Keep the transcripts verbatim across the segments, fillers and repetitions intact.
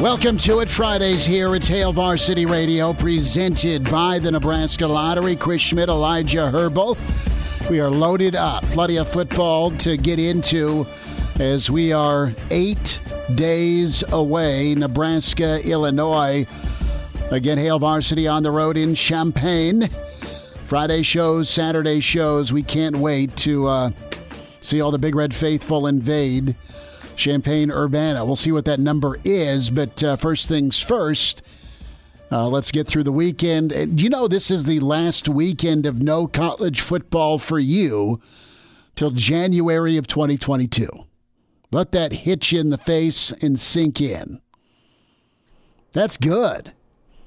Welcome to it. Fridays here. It's Hail Varsity Radio, presented by the Nebraska Lottery. Chris Schmidt, Elijah Herbel. We are loaded up. Plenty of football to get into as we are eight days away. Nebraska, Illinois. Again, Hail Varsity on the road in Champaign. Friday shows, Saturday shows. We can't wait to uh, see all the Big Red Faithful invade Champaign-Urbana. We'll see what that number is, but uh, first things first, uh, let's get through the weekend. And you know, this is the last weekend of no college football for you till January of twenty twenty-two. Let that hit you in the face and sink in. That's good.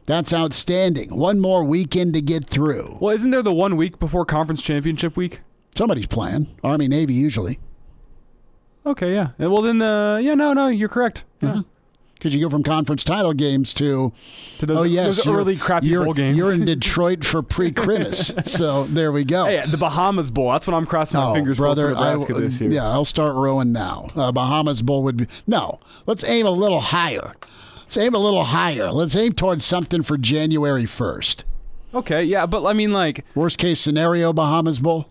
That's outstanding. One more weekend to get through. Well, isn't there the one week before conference championship week? Somebody's playing. Army, Navy, usually. Okay, yeah. Well, then, uh, yeah, no, no, you're correct. Because yeah. you go from conference title games to, to those, oh, yes, those early crappy bowl games. You're in Detroit for pre-Christmas, so there we go. Hey, the Bahamas Bowl. That's what I'm crossing my oh, fingers brother, for Nebraska I, this year. Yeah, I'll start rowing now. Uh, Bahamas Bowl would be – no, let's aim a little higher. Let's aim a little higher. Let's aim towards something for January first. Okay, yeah, but I mean, like – worst case scenario, Bahamas Bowl?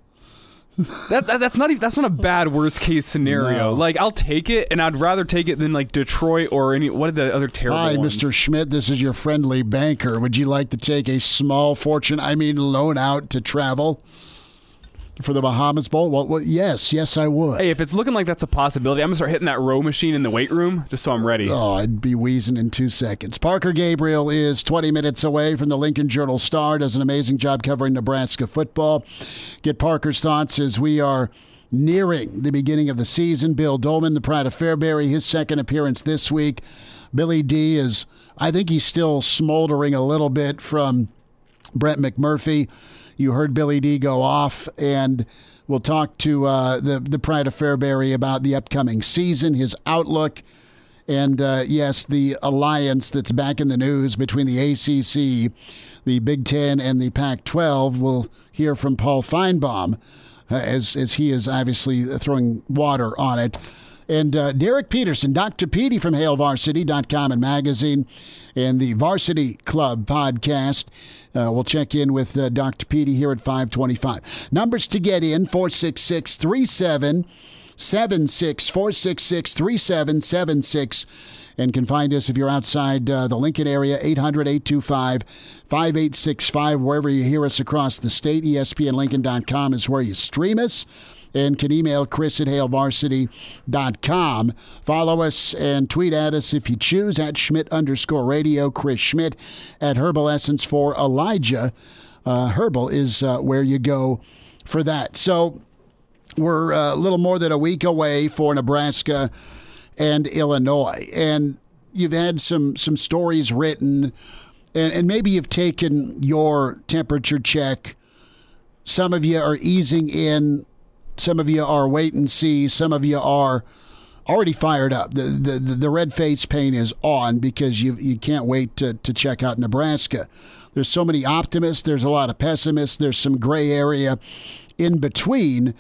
that, that that's not even that's not a bad worst case scenario. No. Like, I'll take it, and I'd rather take it than like Detroit or any what are the other terrible Hi, ones? Mister Schmidt, this is your friendly banker. Would you like to take a small fortune? I mean, loan out to travel for the Bahamas Bowl? Well, well, yes, yes, I would. Hey, if it's looking like that's a possibility, I'm gonna start hitting that row machine in the weight room just so I'm ready. Oh, I'd be wheezing in two seconds. Parker Gabriel is twenty minutes away from the Lincoln Journal Star. Does an amazing job covering Nebraska football. Get Parker's thoughts as we are nearing the beginning of the season. Bill Dolman, the pride of Fairbury, his second appearance this week. Billy D is, I think he's still smoldering a little bit from Brent McMurphy. You heard Billy D go off, and we'll talk to uh, the, the pride of Fairbury about the upcoming season, his outlook, and, uh, yes, the alliance that's back in the news between the A C C, the Big Ten, and the Pac twelve. We'll hear from Paul Finebaum, uh, as, as he is obviously throwing water on it. And uh, Derek Peterson, Doctor Petey from Hail Varsity dot com and magazine, and the Varsity Club podcast. Uh, we'll check in with uh, Doctor Petey here at five twenty-five. Numbers to get in, four six six, three seven seven six, four six six, three seven seven six. And can find us if you're outside uh, the Lincoln area, eight hundred, eight two five, five eight six five. Wherever you hear us across the state, E S P N Lincoln dot com is where you stream us. And can email Chris at Hail Varsity dot com. Follow us and tweet at us if you choose, at Schmidt underscore radio, Chris Schmidt, at Herbal Essence for Elijah. Uh, Herbal is uh, where you go for that. So we're a little more than a week away for Nebraska and Illinois. And you've had some, some stories written, and, and maybe you've taken your temperature check. Some of you are easing in. Some of you are wait and see. Some of you are already fired up. The the, the red face paint is on because you you can't wait to, to check out Nebraska. There's so many optimists. There's a lot of pessimists. There's some gray area in between.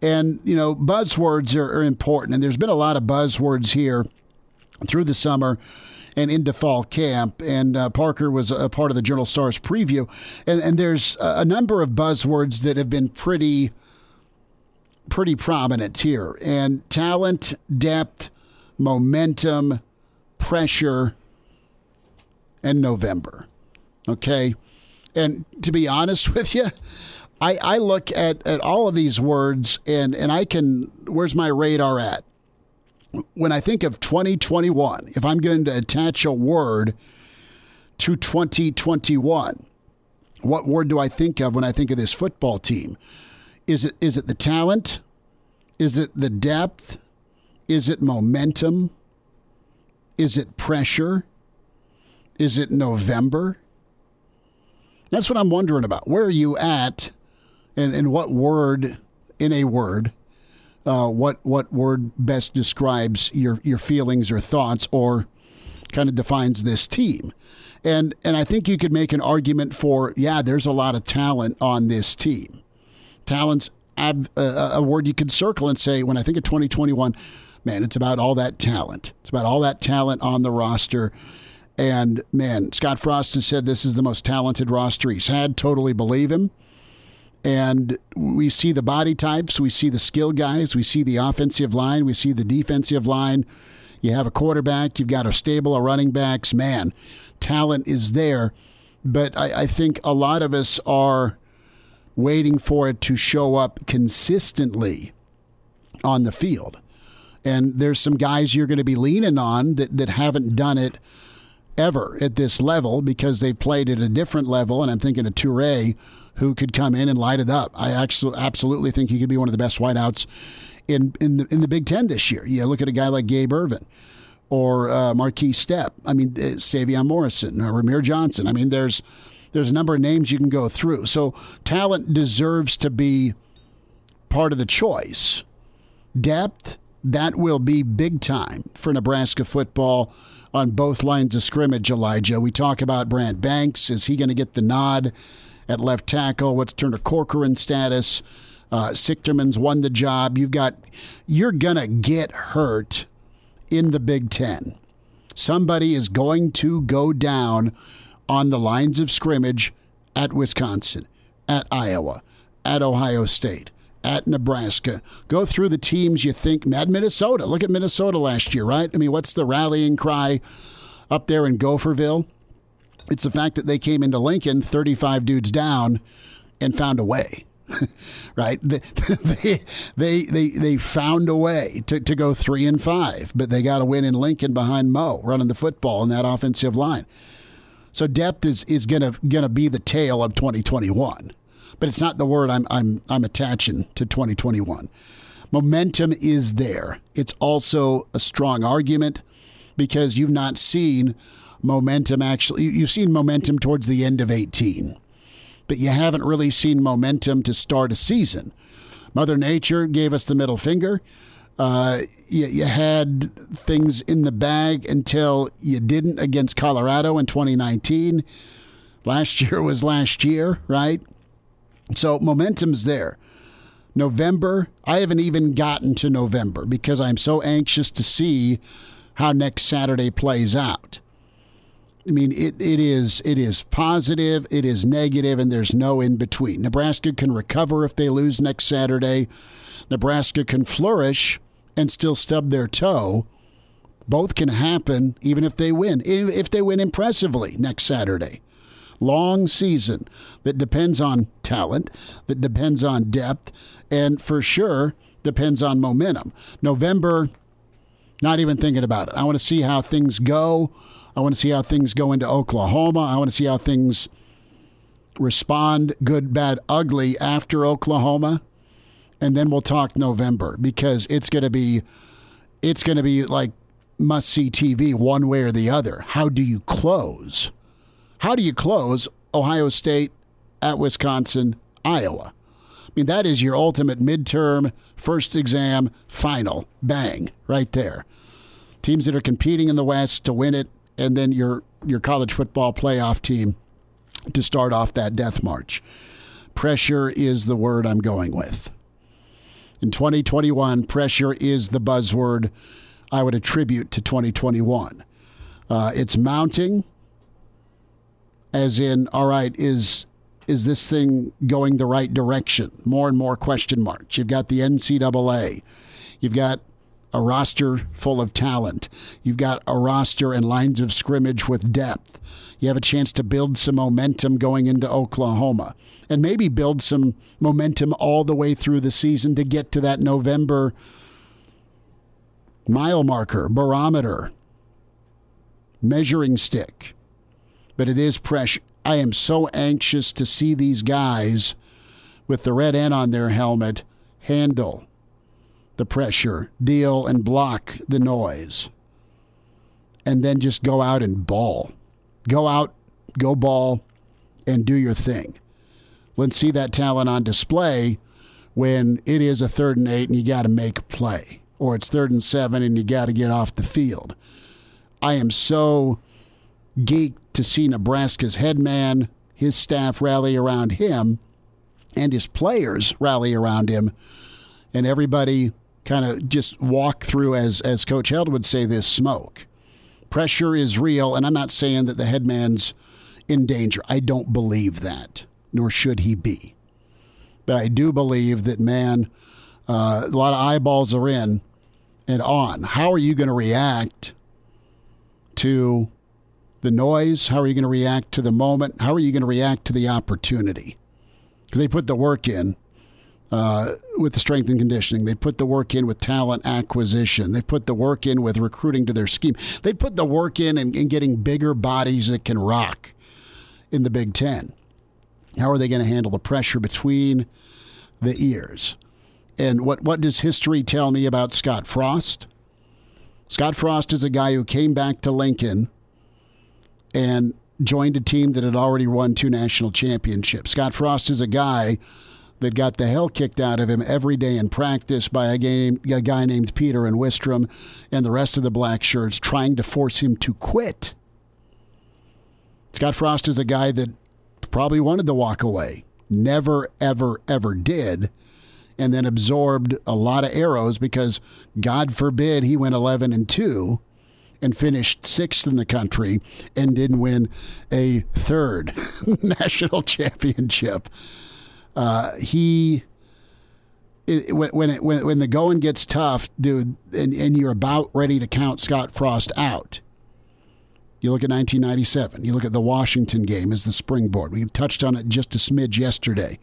And, you know, buzzwords are, are important. And there's been a lot of buzzwords here through the summer and into fall camp. And uh, Parker was a part of the Journal Star's preview. And, and there's a number of buzzwords that have been pretty... pretty prominent here, and talent, depth, momentum, pressure, and November. Okay. And to be honest with you, I, I look at, at all of these words and, and I can, where's my radar at? When I think of twenty twenty-one, if I'm going to attach a word to twenty twenty-one, What word do I think of when I think of this football team? Is it is it the talent? Is it the depth? Is it momentum? Is it pressure? Is it November? That's what I'm wondering about. Where are you at, and, and what word, in a word, uh, what what word best describes your, your feelings or thoughts or kind of defines this team? And and I think you could make an argument for, yeah, there's a lot of talent on this team. Talent's ab, uh, a word you could circle and say, when I think of twenty twenty-one, man, it's about all that talent. It's about all that talent on the roster. And, man, Scott Frost has said this is the most talented roster he's had. Totally believe him. And we see the body types. We see the skill guys. We see the offensive line. We see the defensive line. You have a quarterback. You've got a stable of running backs. Man, talent is there. But I, I think a lot of us are waiting for it to show up consistently on the field. And there's some guys you're going to be leaning on that, that haven't done it ever at this level because they played at a different level, and I'm thinking of Toure, who could come in and light it up. I actually absolutely think he could be one of the best wideouts in in the, in the Big Ten this year. Yeah, look at a guy like Gabe Irvin or uh, Marquis Stepp. I mean, uh, Savion Morrison, or Ramir Johnson. I mean, there's there's a number of names you can go through. So talent deserves to be part of the choice. Depth, that will be big time for Nebraska football. On both lines of scrimmage, Elijah, we talk about Brant Banks. Is he going to get the nod at left tackle? What's Turner Corcoran's status? Uh, Sichterman's won the job. You've got, you're going to get hurt in the Big Ten. Somebody is going to go down on the lines of scrimmage at Wisconsin, at Iowa, at Ohio State, at Nebraska. Go through the teams you think, at Minnesota. Look at Minnesota last year, right? I mean, what's the rallying cry up there in Gopherville? It's the fact that they came into Lincoln, thirty-five dudes down, and found a way, right? They, they, they, they, they found a way to, to go three and five, but they got a win in Lincoln behind Mo, running the football in that offensive line. So depth is, is going to going to be the tale of twenty twenty-one. But it's not the word I'm I'm I'm attaching to twenty twenty-one. Momentum is there. It's also a strong argument because you've not seen momentum actually. You've seen momentum towards the end of eighteen, but you haven't really seen momentum to start a season. Mother Nature gave us the middle finger. Uh, you, you had things in the bag until you didn't against Colorado in twenty nineteen. Last year was last year, right? So momentum's there. November, I haven't even gotten to November because I'm so anxious to see how next Saturday plays out. I mean, it, it is it is positive, it is negative, and there's no in between. Nebraska can recover if they lose next Saturday. Nebraska can flourish and still stub their toe. Both can happen even if they win, if they win impressively next Saturday. Long season that depends on talent, that depends on depth, and for sure depends on momentum. November, not even thinking about it. I want to see how things go. I want to see how things go into Oklahoma. I want to see how things respond, good, bad, ugly, after Oklahoma. And then we'll talk November because it's going to be, it's going to be like must-see T V one way or the other. How do you close? How do you close Ohio State, at Wisconsin, Iowa? I mean, that is your ultimate midterm, first exam, final. Bang, right there. Teams that are competing in the West to win it, and then your, your college football playoff team to start off that death march. Pressure is the word I'm going with. In twenty twenty-one, pressure is the buzzword I would attribute to twenty twenty-one. Uh, it's mounting. As in, all right, is is this thing going the right direction? More and more question marks. You've got the N C double A. You've got a roster full of talent. You've got a roster and lines of scrimmage with depth. You have a chance to build some momentum going into Oklahoma. And maybe build some momentum all the way through the season to get to that November mile marker, barometer, measuring stick. But it is pressure. I am so anxious to see these guys with the red N on their helmet handle the pressure, deal and block the noise, and then just go out and ball. Go out, go ball, and do your thing. Let's see that talent on display when it is a third and eight and you got to make a play, or it's third and seven and you got to get off the field. I am so geeked to see Nebraska's head man, his staff rally around him, and his players rally around him, and everybody kind of just walk through, as as Coach Held would say, this smoke. Pressure is real, and I'm not saying that the head man's in danger. I don't believe that, nor should he be. But I do believe that, man, uh, a lot of eyeballs are in and on. How are you going to react to the noise? How are you going to react to the moment? How are you going to react to the opportunity? Because they put the work in uh, with the strength and conditioning. They put the work in with talent acquisition. They put the work in with recruiting to their scheme. They put the work in in, in getting bigger bodies that can rock in the Big Ten. How are they going to handle the pressure between the ears? And what, what does history tell me about Scott Frost? Scott Frost is a guy who came back to Lincoln and joined a team that had already won two national championships. Scott Frost is a guy that got the hell kicked out of him every day in practice by a, game, a guy named Peter and Wistrom and the rest of the black shirts trying to force him to quit. Scott Frost is a guy that probably wanted to walk away, never, ever, ever did, and then absorbed a lot of arrows because, God forbid, he went eleven and two and finished sixth in the country and didn't win a third national championship. Uh, he, it, when it, when when the going gets tough, dude, and, and you're about ready to count Scott Frost out. You look at nineteen ninety-seven. You look at the Washington game as the springboard. We touched on it just a smidge yesterday.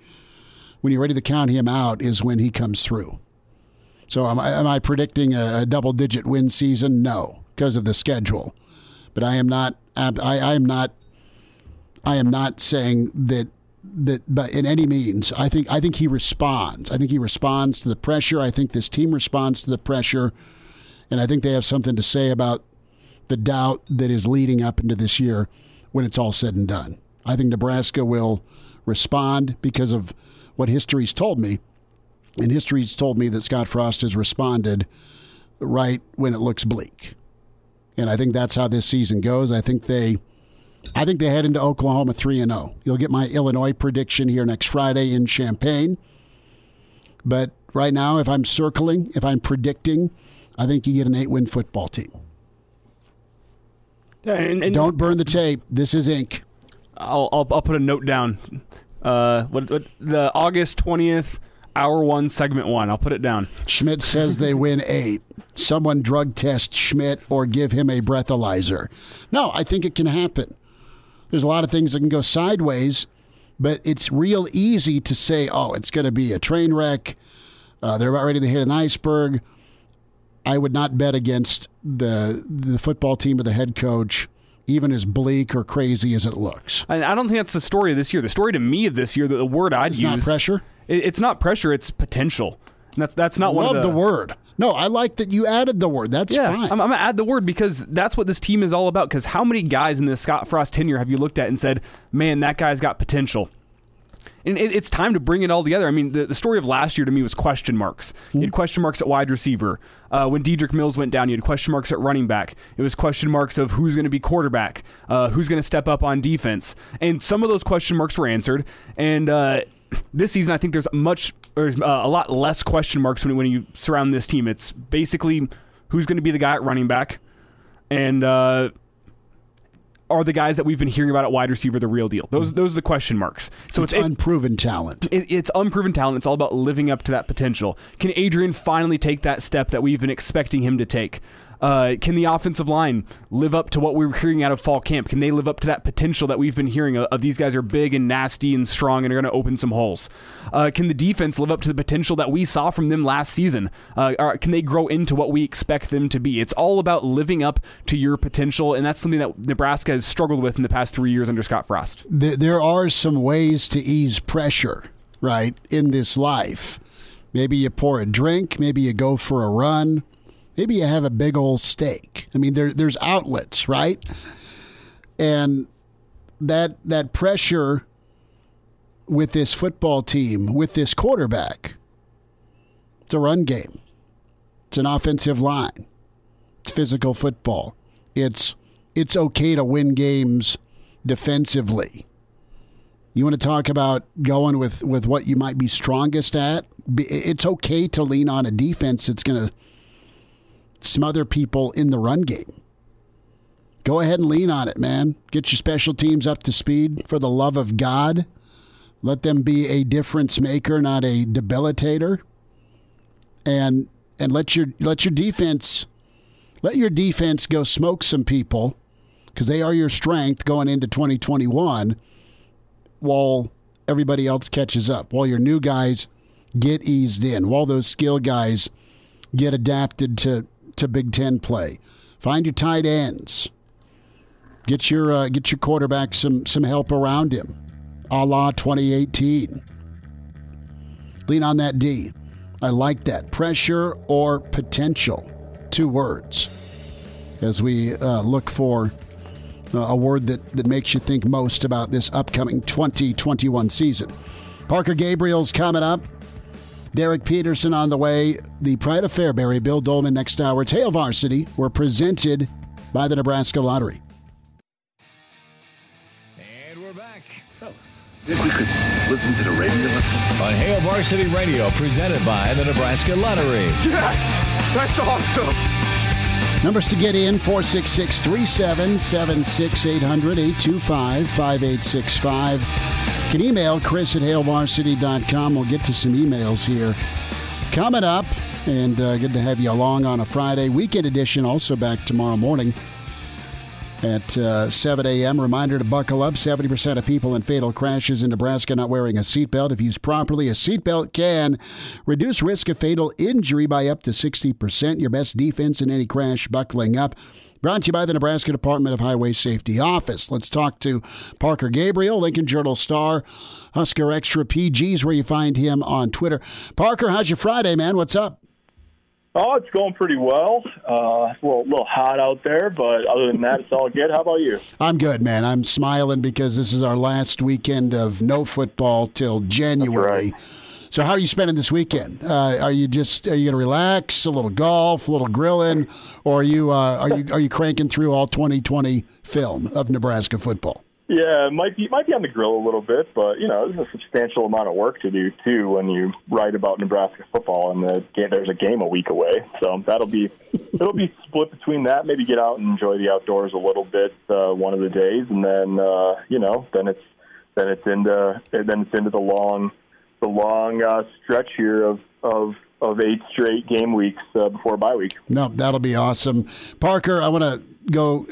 When you're ready to count him out is when he comes through. So am I, am I predicting a double-digit win season? No, because of the schedule. But I am not. I, I am not. I am not saying that. That, but in any means, I think. I think he responds. I think he responds to the pressure. I think this team responds to the pressure, and I think they have something to say about the doubt that is leading up into this year when it's all said and done. I think Nebraska will respond because of what history's told me. And history's told me that Scott Frost has responded right when it looks bleak. And I think that's how this season goes. I think they I think they head into Oklahoma three and oh. You'll get my Illinois prediction here next Friday in Champaign. But right now, if I'm circling, if I'm predicting, I think you get an eight-win football team. And, and don't burn the tape. This is ink. I'll I'll, I'll put a note down. Uh, what, what the August twentieth, hour one, segment one. I'll put it down. Schmidt says they win eight. Someone drug test Schmidt or give him a breathalyzer. No, I think it can happen. There's a lot of things that can go sideways, but it's real easy to say, oh, it's going to be a train wreck. Uh, they're about ready to hit an iceberg. I would not bet against the the football team or the head coach, even as bleak or crazy as it looks. And I don't think that's the story of this year. The story to me of this year, the, the word I'd it's use. It's not pressure? It, it's not pressure. It's potential. And that's, that's not I one of the... love the word. No, I like that you added the word. That's yeah, fine. I'm, I'm going to add the word because that's what this team is all about. Because how many guys in this Scott Frost tenure have you looked at and said, man, that guy's got potential? And it's time to bring it all together. I mean, the, the story of last year to me was question marks. You had question marks at wide receiver. Uh, when Dedrick Mills went down, you had question marks at running back. It was question marks of who's going to be quarterback, uh, who's going to step up on defense. And some of those question marks were answered. And uh, this season, I think there's much, or, uh, a lot less question marks when, when you surround this team. It's basically who's going to be the guy at running back. And... Uh, are the guys that we've been hearing about at wide receiver the real deal? Those those are the question marks. So It's, it's unproven talent. It, it's unproven talent. It's all about living up to that potential. Can Adrian finally take that step that we've been expecting him to take? Uh, can the offensive line live up to what we were hearing out of fall camp? Can they live up to that potential that we've been hearing of, of these guys are big and nasty and strong and are going to open some holes? Uh, can the defense live up to the potential that we saw from them last season? Uh, or can they grow into what we expect them to be? It's all about living up to your potential, and that's something that Nebraska has struggled with in the past three years under Scott Frost. There, there are some ways to ease pressure, right, in this life. Maybe you pour a drink. Maybe you go for a run. Maybe you have a big old steak. I mean, there, there's outlets, right? And that that pressure with this football team, with this quarterback, it's a run game. It's an offensive line. It's physical football. It's it's okay to win games defensively. You want to talk about going with, with what you might be strongest at? It's okay to lean on a defense that's going to smother people in the run game. Go ahead and lean on it, man. Get your special teams up to speed for the love of God. Let them be a difference maker, not a debilitator. And and let your let your defense let your defense go smoke some people, because they are your strength going into twenty twenty-one. While everybody else catches up, while your new guys get eased in, while those skill guys get adapted to, to Big Ten play. Find your tight ends. Get your uh, get your quarterback some some help around him, a la twenty eighteen. Lean on that D. I like that. Pressure or potential. Two words. As we uh, look for Uh, a word that, that makes you think most about this upcoming twenty twenty-one season. Parker Gabriel's coming up. Derek Peterson on the way. The Pride of Fairbury, Bill Dolman, next hour. It's Hail Varsity. We're presented by the Nebraska Lottery. And we're back. Fellas, so, think we could listen to the radio listen? On Hail Varsity Radio, presented by the Nebraska Lottery. Yes! That's awesome! Numbers to get in, four six six, three seven seven, six eight hundred, eight two five, five eight six five. You can email Chris at Hail Varsity dot com. We'll get to some emails here coming up. And uh, good to have you along on a Friday. Weekend edition also back tomorrow morning at uh, seven a.m. Reminder to buckle up. seventy percent of people in fatal crashes in Nebraska not wearing a seatbelt. If used properly, a seatbelt can reduce risk of fatal injury by up to sixty percent. Your best defense in any crash, buckling up. Brought to you by the Nebraska Department of Highway Safety Office. Let's talk to Parker Gabriel, Lincoln Journal Star, Husker Extra P G's, where you find him on Twitter. Parker, how's your Friday, man? What's up? Oh, it's going pretty well. Uh, it's a little, little hot out there, but other than that, it's all good. How about you? I'm good, man. I'm smiling because this is our last weekend of no football till January. That's right. So how are you spending this weekend? Uh, are you just are you going to relax, a little golf, a little grilling, or are you uh, are you are you cranking through all twenty twenty film of Nebraska football? Yeah, it might be might be on the grill a little bit, but you know, there's a substantial amount of work to do too when you write about Nebraska football and the, there's a game a week away. So that'll be it'll be split between that. Maybe get out and enjoy the outdoors a little bit uh, one of the days, and then uh, you know, then it's then it's into then it's into the long the long uh, stretch here of of. of eight straight game weeks uh, before bye week. No, that'll be awesome. Parker, I want to go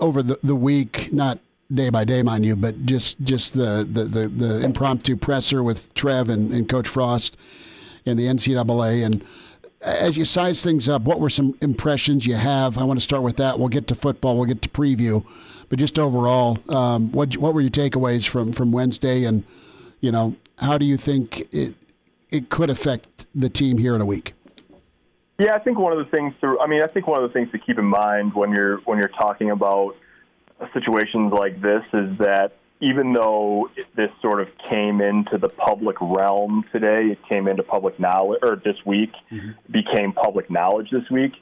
over the, the week, not day by day, mind you, but just, just the, the, the, the impromptu presser with Trev and, and Coach Frost and the N C double A. And as you size things up, what were some impressions you have? I want to start with that. We'll get to football. We'll get to preview. But just overall, um, what what were your takeaways from, from Wednesday? And, you know, how do you think it it could affect the team here in a week? Yeah, I think one of the things to, I mean, I think one of the things to keep in mind when you're when you're talking about situations like this is that even though this sort of came into the public realm today, it came into public knowledge, or this week mm-hmm. became public knowledge this week,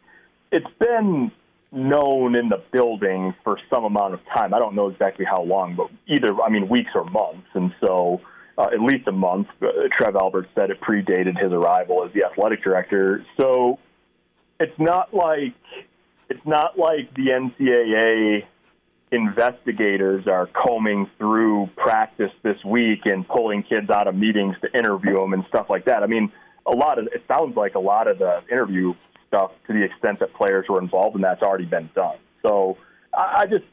it's been known in the building for some amount of time. I don't know exactly how long, but either, I mean, weeks or months. And so Uh, at least a month. Uh, Trev Alberts said it predated his arrival as the athletic director. So it's not like it's not like the N C double A investigators are combing through practice this week and pulling kids out of meetings to interview them and stuff like that. I mean, a lot of it sounds like a lot of the interview stuff to the extent that players were involved, and that's already been done. So I just,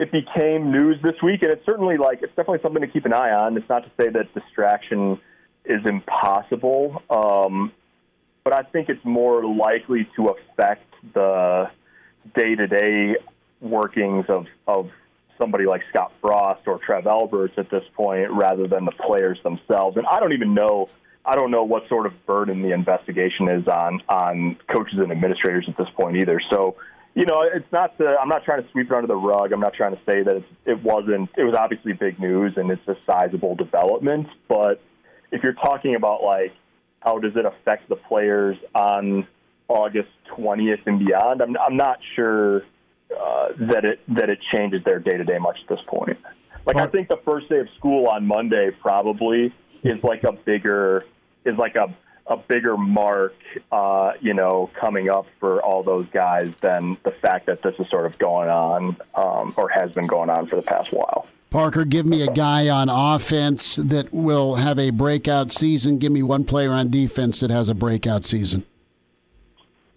it became news this week, and it's certainly like, it's definitely something to keep an eye on. It's not to say that distraction is impossible, um, but I think it's more likely to affect the day-to-day workings of, of somebody like Scott Frost or Trev Alberts at this point rather than the players themselves. And I don't even know I don't know what sort of burden the investigation is on, on coaches and administrators at this point either. So, you know, it's not the, I'm not trying to sweep it under the rug. I'm not trying to say that it's, it wasn't, it was obviously big news and it's a sizable development. But if you're talking about, like, how does it affect the players on August twentieth and beyond, I'm, I'm not sure uh, that it that it changes their day-to-day much at this point. Like, I think the first day of school on Monday probably is like a bigger – is like a, a bigger mark, uh, you know, coming up for all those guys than the fact that this is sort of going on um, or has been going on for the past while. Parker, give me a guy on offense that will have a breakout season. Give me one player on defense that has a breakout season.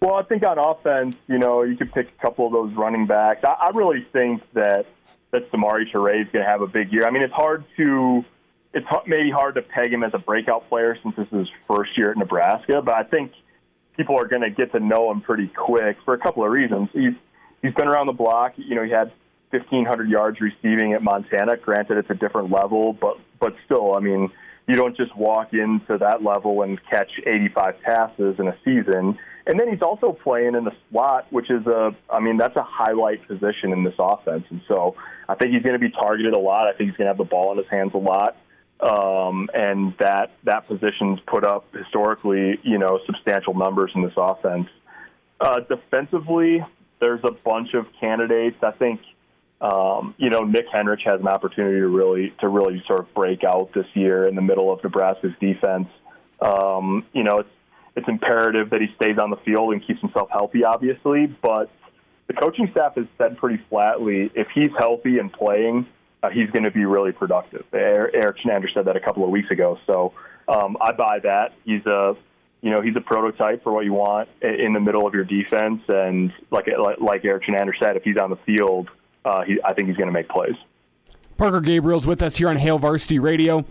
Well, I think on offense, you know, you could pick a couple of those running backs. I, I really think that, that Samori Toure is going to have a big year. I mean, it's hard to... It's maybe hard to peg him as a breakout player since this is his first year at Nebraska, but I think people are going to get to know him pretty quick for a couple of reasons. He's he's been around the block. You know, he had fifteen hundred yards receiving at Montana. Granted, it's a different level, but but still, I mean, you don't just walk into that level and catch eighty-five passes in a season. And then he's also playing in the slot, which is a, I mean, that's a highlight position in this offense. And so I think he's going to be targeted a lot. I think he's going to have the ball in his hands a lot. Um, and that that position's put up historically, you know, substantial numbers in this offense. Uh, defensively, there's a bunch of candidates. I think, um, you know, Nick Henrich has an opportunity to really to really sort of break out this year in the middle of Nebraska's defense. Um, you know, it's it's imperative that he stays on the field and keeps himself healthy, obviously. But the coaching staff has said pretty flatly, if he's healthy and playing, Uh, he's going to be really productive. Eric Schneider said that a couple of weeks ago, so um, I buy that. He's a, you know, he's a prototype for what you want in the middle of your defense, and like like Eric Schneider said, if he's on the field, uh, he, I think he's going to make plays. Parker Gabriel's with us here on Hail Varsity Radio.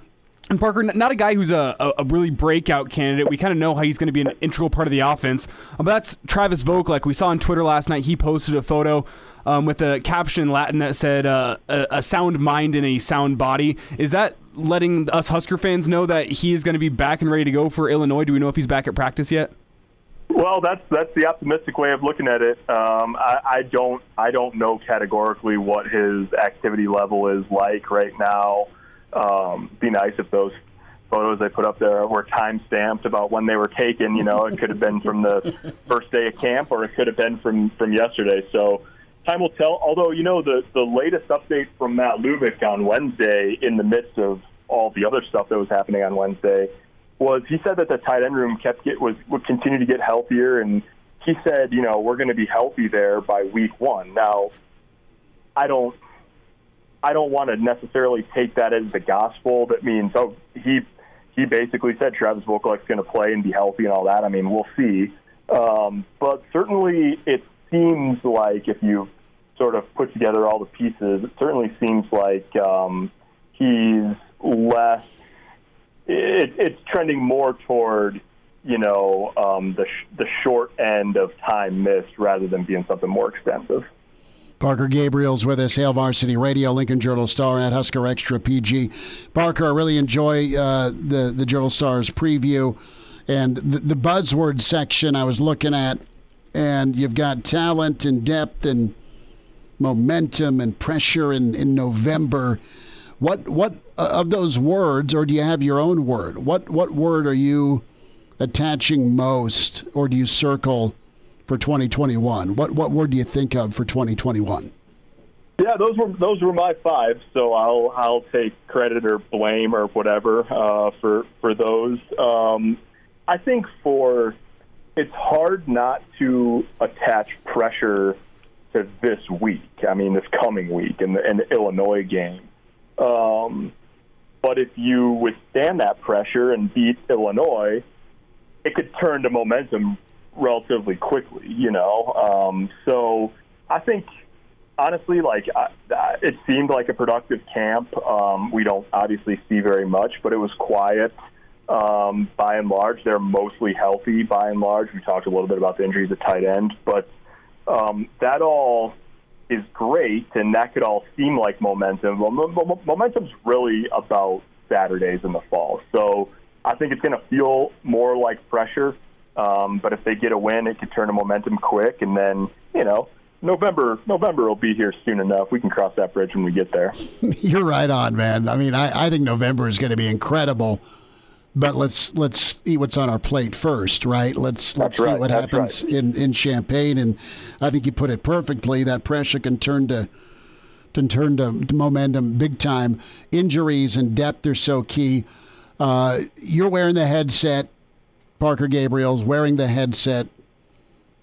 And Parker, not a guy who's a, a really breakout candidate. We kind of know how he's going to be an integral part of the offense. But that's Travis Vogelek. We saw on Twitter last night he posted a photo um, with a caption in Latin that said, uh, a, a sound mind in a sound body. Is that letting us Husker fans know that he is going to be back and ready to go for Illinois? Do we know if he's back at practice yet? Well, that's that's the optimistic way of looking at it. Um, I, I don't I don't know categorically what his activity level is like right now. Um, be nice if those photos they put up there were time-stamped about when they were taken. You know, it could have been from the first day of camp, or it could have been from, from yesterday. So time will tell. Although, you know, the, the latest update from Matt Lubick on Wednesday, in the midst of all the other stuff that was happening on Wednesday, was he said that the tight end room kept get was would continue to get healthier, and he said, you know, we're going to be healthy there by week one. Now, I don't. I don't want to necessarily take that as the gospel. That means, oh, he he basically said Travis Vogelek's going to play and be healthy and all that. I mean, we'll see. Um, but certainly it seems like, if you sort of put together all the pieces, it certainly seems like um, he's less it, – it's trending more toward, you know, um, the, sh- the short end of time missed rather than being something more extensive. Parker Gabriel's with us, Hail Varsity Radio, Lincoln Journal Star, at Husker Extra P G. Parker, I really enjoy uh, the, the Journal Star's preview. And the, the buzzword section I was looking at, and you've got talent and depth and momentum and pressure in, in November. What what uh, of those words, or do you have your own word? What What word are you attaching most, or do you circle for twenty twenty-one? What what word do you think of for twenty twenty-one? Yeah, those were those were my five, so I'll I'll take credit or blame or whatever uh, for for those. Um, I think for it's hard not to attach pressure to this week. I mean, this coming week and the, and the Illinois game. Um, but if you withstand that pressure and beat Illinois, it could turn to momentum relatively quickly, you know. Um, so I think, honestly, like I, I, it seemed like a productive camp. Um, we don't obviously see very much, but it was quiet um, by and large. They're mostly healthy by and large. We talked a little bit about the injuries at tight end, but um, that all is great, and that could all seem like momentum. Momentum's really about Saturdays in the fall. So I think it's going to feel more like pressure, um, but if they get a win, it could turn to momentum quick, and then, you know, November November will be here soon enough. We can cross that bridge when we get there. You're right on, man. I mean, I, I think November is going to be incredible, but let's let's eat what's on our plate first, right? Let's let's That's see right. what That's happens right. in, in Champaign, and I think you put it perfectly. That pressure can turn to can turn to momentum big time. Injuries and depth are so key. Uh, you're wearing the headset. Parker Gabriel's wearing the headset,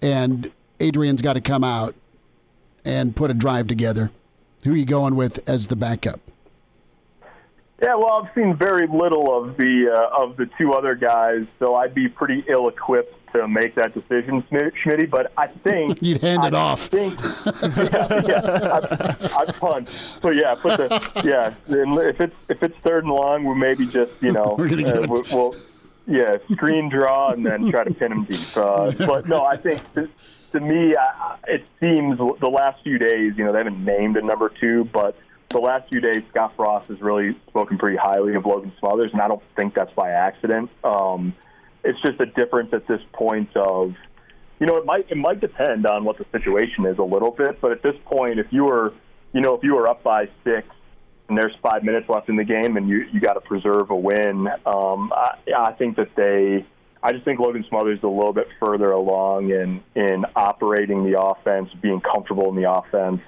and Adrian's got to come out and put a drive together. Who are you going with as the backup? Yeah, well, I've seen very little of the uh, of the two other guys, so I'd be pretty ill-equipped to make that decision, Schmitty. But I think you'd hand it I off. Think, yeah, yeah, I, I punt. So yeah, put the yeah. If it's if it's third and long, we we'll maybe just you know uh, we'll, we'll yeah screen draw and then try to pin him deep. Uh, but no, I think. This, To me, I, it seems the last few days, you know, they haven't named a number two, but the last few days, Scott Frost has really spoken pretty highly of Logan Smothers, and I don't think that's by accident. Um, it's just a difference at this point of, you know, it might it might depend on what the situation is a little bit, but at this point, if you were, you know, if you were up by six and there's five minutes left in the game and you you got to preserve a win, um, I, I think that they. I just think Logan Smothers is a little bit further along in, in operating the offense, being comfortable in the offense,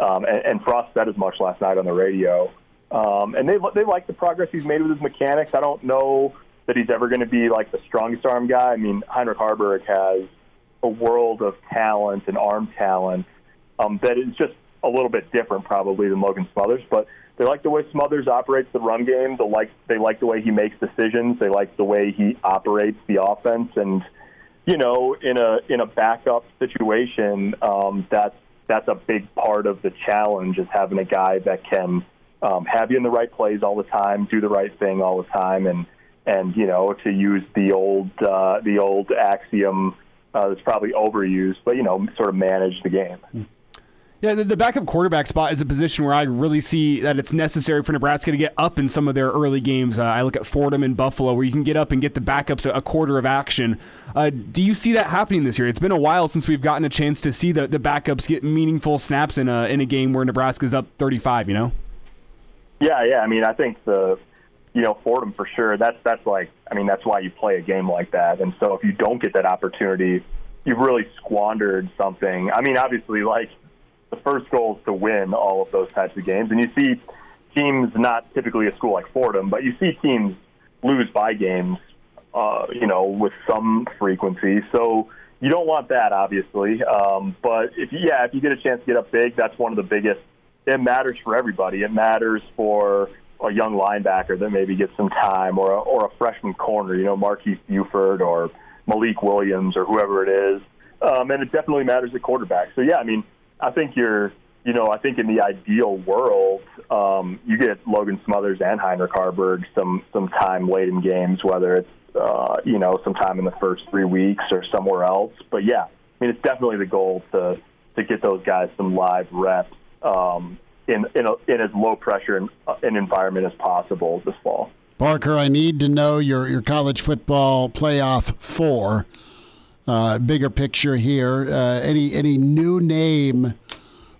um, and, and Frost said as much last night on the radio. Um, and they they like the progress he's made with his mechanics. I don't know that he's ever going to be like the strongest arm guy. I mean, Heinrich Haarberg has a world of talent and arm talent um, that is just a little bit different probably than Logan Smothers, but they like the way Smothers operates the run game. They like they like the way he makes decisions. They like the way he operates the offense. And you know, in a in a backup situation, um, that's that's a big part of the challenge is having a guy that can um, have you in the right plays all the time, do the right thing all the time, and and you know, to use the old uh, the old axiom uh, that's probably overused, but you know, sort of manage the game. Mm. Yeah, the backup quarterback spot is a position where I really see that it's necessary for Nebraska to get up in some of their early games. Uh, I look at Fordham and Buffalo, where you can get up and get the backups a quarter of action. Uh, do you see that happening this year? It's been a while since we've gotten a chance to see the, the backups get meaningful snaps in a in a game where Nebraska's up thirty-five. You know? Yeah, yeah. I mean, I think the you know Fordham for sure. That's that's like I mean that's why you play a game like that. And so if you don't get that opportunity, you've really squandered something. I mean, obviously, like. The first goal is to win all of those types of games. And you see teams, not typically a school like Fordham, but you see teams lose by games, uh, you know, with some frequency. So you don't want that, obviously. Um, but, if yeah, if you get a chance to get up big, that's one of the biggest. It matters for everybody. It matters for a young linebacker that maybe gets some time or a, or a freshman corner, you know, Marquise Buford or Malik Williams or whoever it is. Um, and it definitely matters at quarterback. So, yeah, I mean, I think you're, you know, I think in the ideal world, um, you get Logan Smothers and Heinrich Haarberg some, some time late in games, whether it's, uh, you know, sometime in the first three weeks or somewhere else. But, yeah, I mean, it's definitely the goal to to get those guys some live reps um, in in, a, in as low pressure an, an environment as possible this fall. Parker, I need to know your, your college football playoff four. Uh, bigger picture here. Uh, any any new name,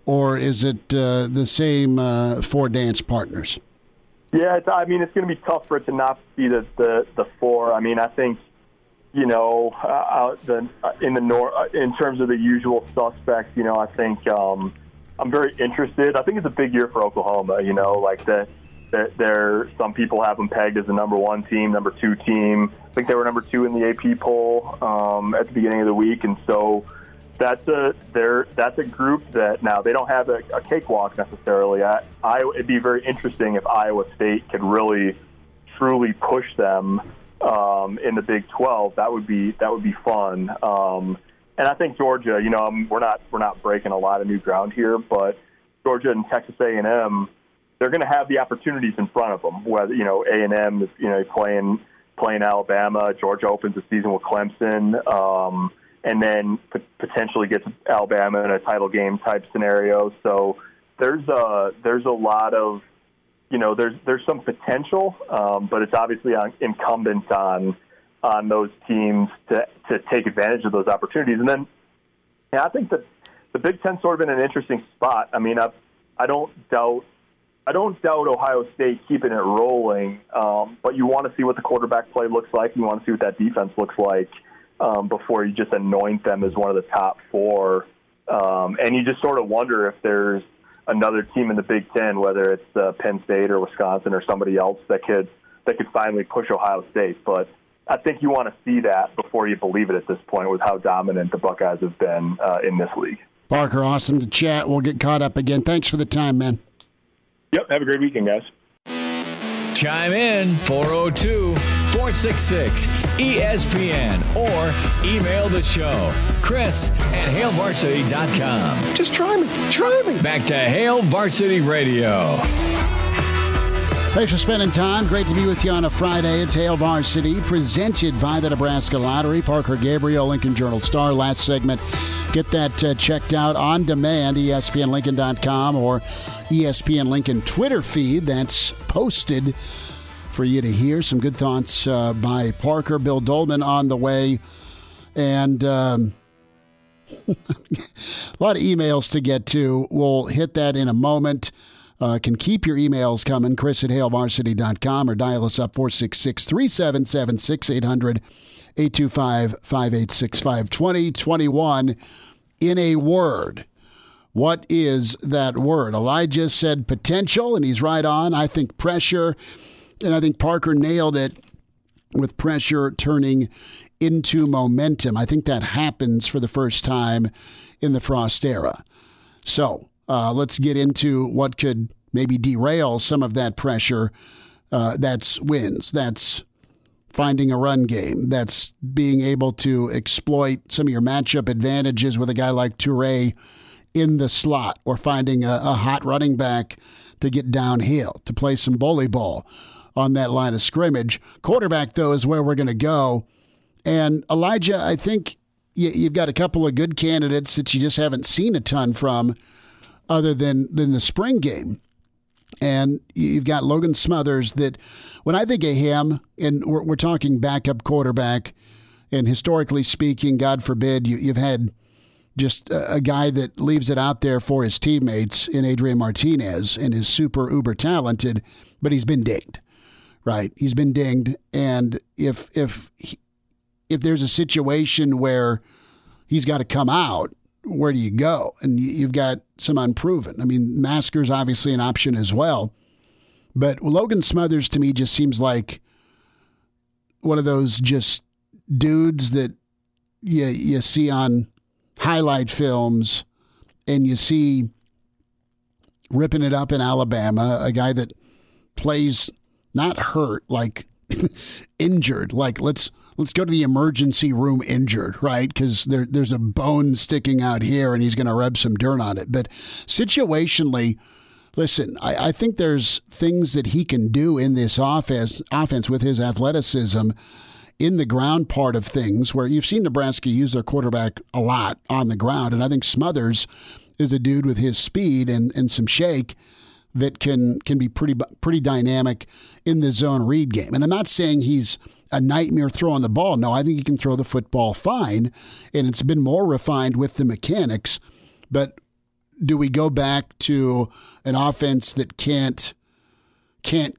or is it uh, the same uh, four dance partners? Yeah, it's, I mean, it's going to be tough for it to not be the, the, the four. I mean, I think you know, uh, out the, uh, in the nor- in terms of the usual suspects, you know, I think um, I'm very interested. I think it's a big year for Oklahoma. You know, like the. There, some people have them pegged as the number one team, number two team. I think they were number two in the A P poll um, at the beginning of the week, and so that's a they're that's a group that now they don't have a, a cakewalk necessarily. I, I it'd be very interesting if Iowa State could really truly push them um, in the Big twelve, that would be that would be fun. Um, and I think Georgia, you know, um, we're not we're not breaking a lot of new ground here, but Georgia and Texas A and M, they're going to have the opportunities in front of them. Whether you know A and M is you know playing playing Alabama, Georgia opens the season with Clemson. Um, and then p- potentially gets Alabama in a title game type scenario. So there's a, there's a lot of, you know, there's there's some potential, um, but it's obviously on, incumbent on on those teams to, to take advantage of those opportunities. And then yeah, I think that the Big Ten sort of in an interesting spot. I mean, I I don't doubt I don't doubt Ohio State keeping it rolling, um, but you want to see what the quarterback play looks like, and you want to see what that defense looks like. Um, before you just anoint them as one of the top four. Um, and you just sort of wonder if there's another team in the Big Ten, whether it's uh, Penn State or Wisconsin or somebody else that could that could finally push Ohio State. But I think you want to see that before you believe it at this point with how dominant the Buckeyes have been uh, in this league. Parker, awesome to chat. We'll get caught up again. Thanks for the time, man. Yep, have a great weekend, guys. Chime in, four oh two, four six six, E S P N, or email the show, Chris at Hail Varsity dot com. Just try me, try me. Back to Hail Varsity Radio. Thanks for spending time. Great to be with you on a Friday. It's Hail Varsity, presented by the Nebraska Lottery. Parker Gabriel, Lincoln Journal Star, last segment. Get that uh, checked out on demand, E S P N Lincoln dot com or E S P N Lincoln Twitter feed that's posted for you to hear. Some good thoughts uh, by Parker, Bill Dolman on the way, and um, a lot of emails to get to. We'll hit that in a moment. Uh, can keep your emails coming, Chris at Hail Varsity dot com or dial us up, four six six, three seven seven, sixty-eight hundred, eight two five, five eight six five, twenty twenty-one. In a word, what is that word? Elijah said potential, and he's right on. I think pressure, and I think Parker nailed it with pressure turning into momentum. I think that happens for the first time in the Frost era. So uh, let's get into what could maybe derail some of that pressure. Uh, that's wins. That's finding a run game. That's being able to exploit some of your matchup advantages with a guy like Toure in the slot, or finding a, a hot running back to get downhill, to play some bully ball on that line of scrimmage. Quarterback, though, is where we're going to go. And Elijah, I think you, you've got a couple of good candidates that you just haven't seen a ton from other than, than the spring game. And you've got Logan Smothers that, when I think of him, and we're, we're talking backup quarterback, and historically speaking, God forbid, you, you've had just a guy that leaves it out there for his teammates in Adrian Martinez, and is super uber talented, but he's been dinged, right? He's been dinged. And if, if, he, if there's a situation where he's got to come out, where do you go? And you've got some unproven. I mean, Masker's obviously an option as well, but Logan Smothers to me just seems like one of those just dudes that you, you see on highlight films, and you see ripping it up in Alabama, a guy that plays not hurt, like injured, like let's let's go to the emergency room injured, right? Because there, there's a bone sticking out here and he's going to rub some dirt on it. But situationally, listen, I, I think there's things that he can do in this offense, offense with his athleticism in the ground part of things, where you've seen Nebraska use their quarterback a lot on the ground. And I think Smothers is a dude with his speed and, and some shake that can can be pretty pretty dynamic in the zone read game. And I'm not saying he's a nightmare throwing the ball. No, I think he can throw the football fine, and it's been more refined with the mechanics. But do we go back to an offense that can't can't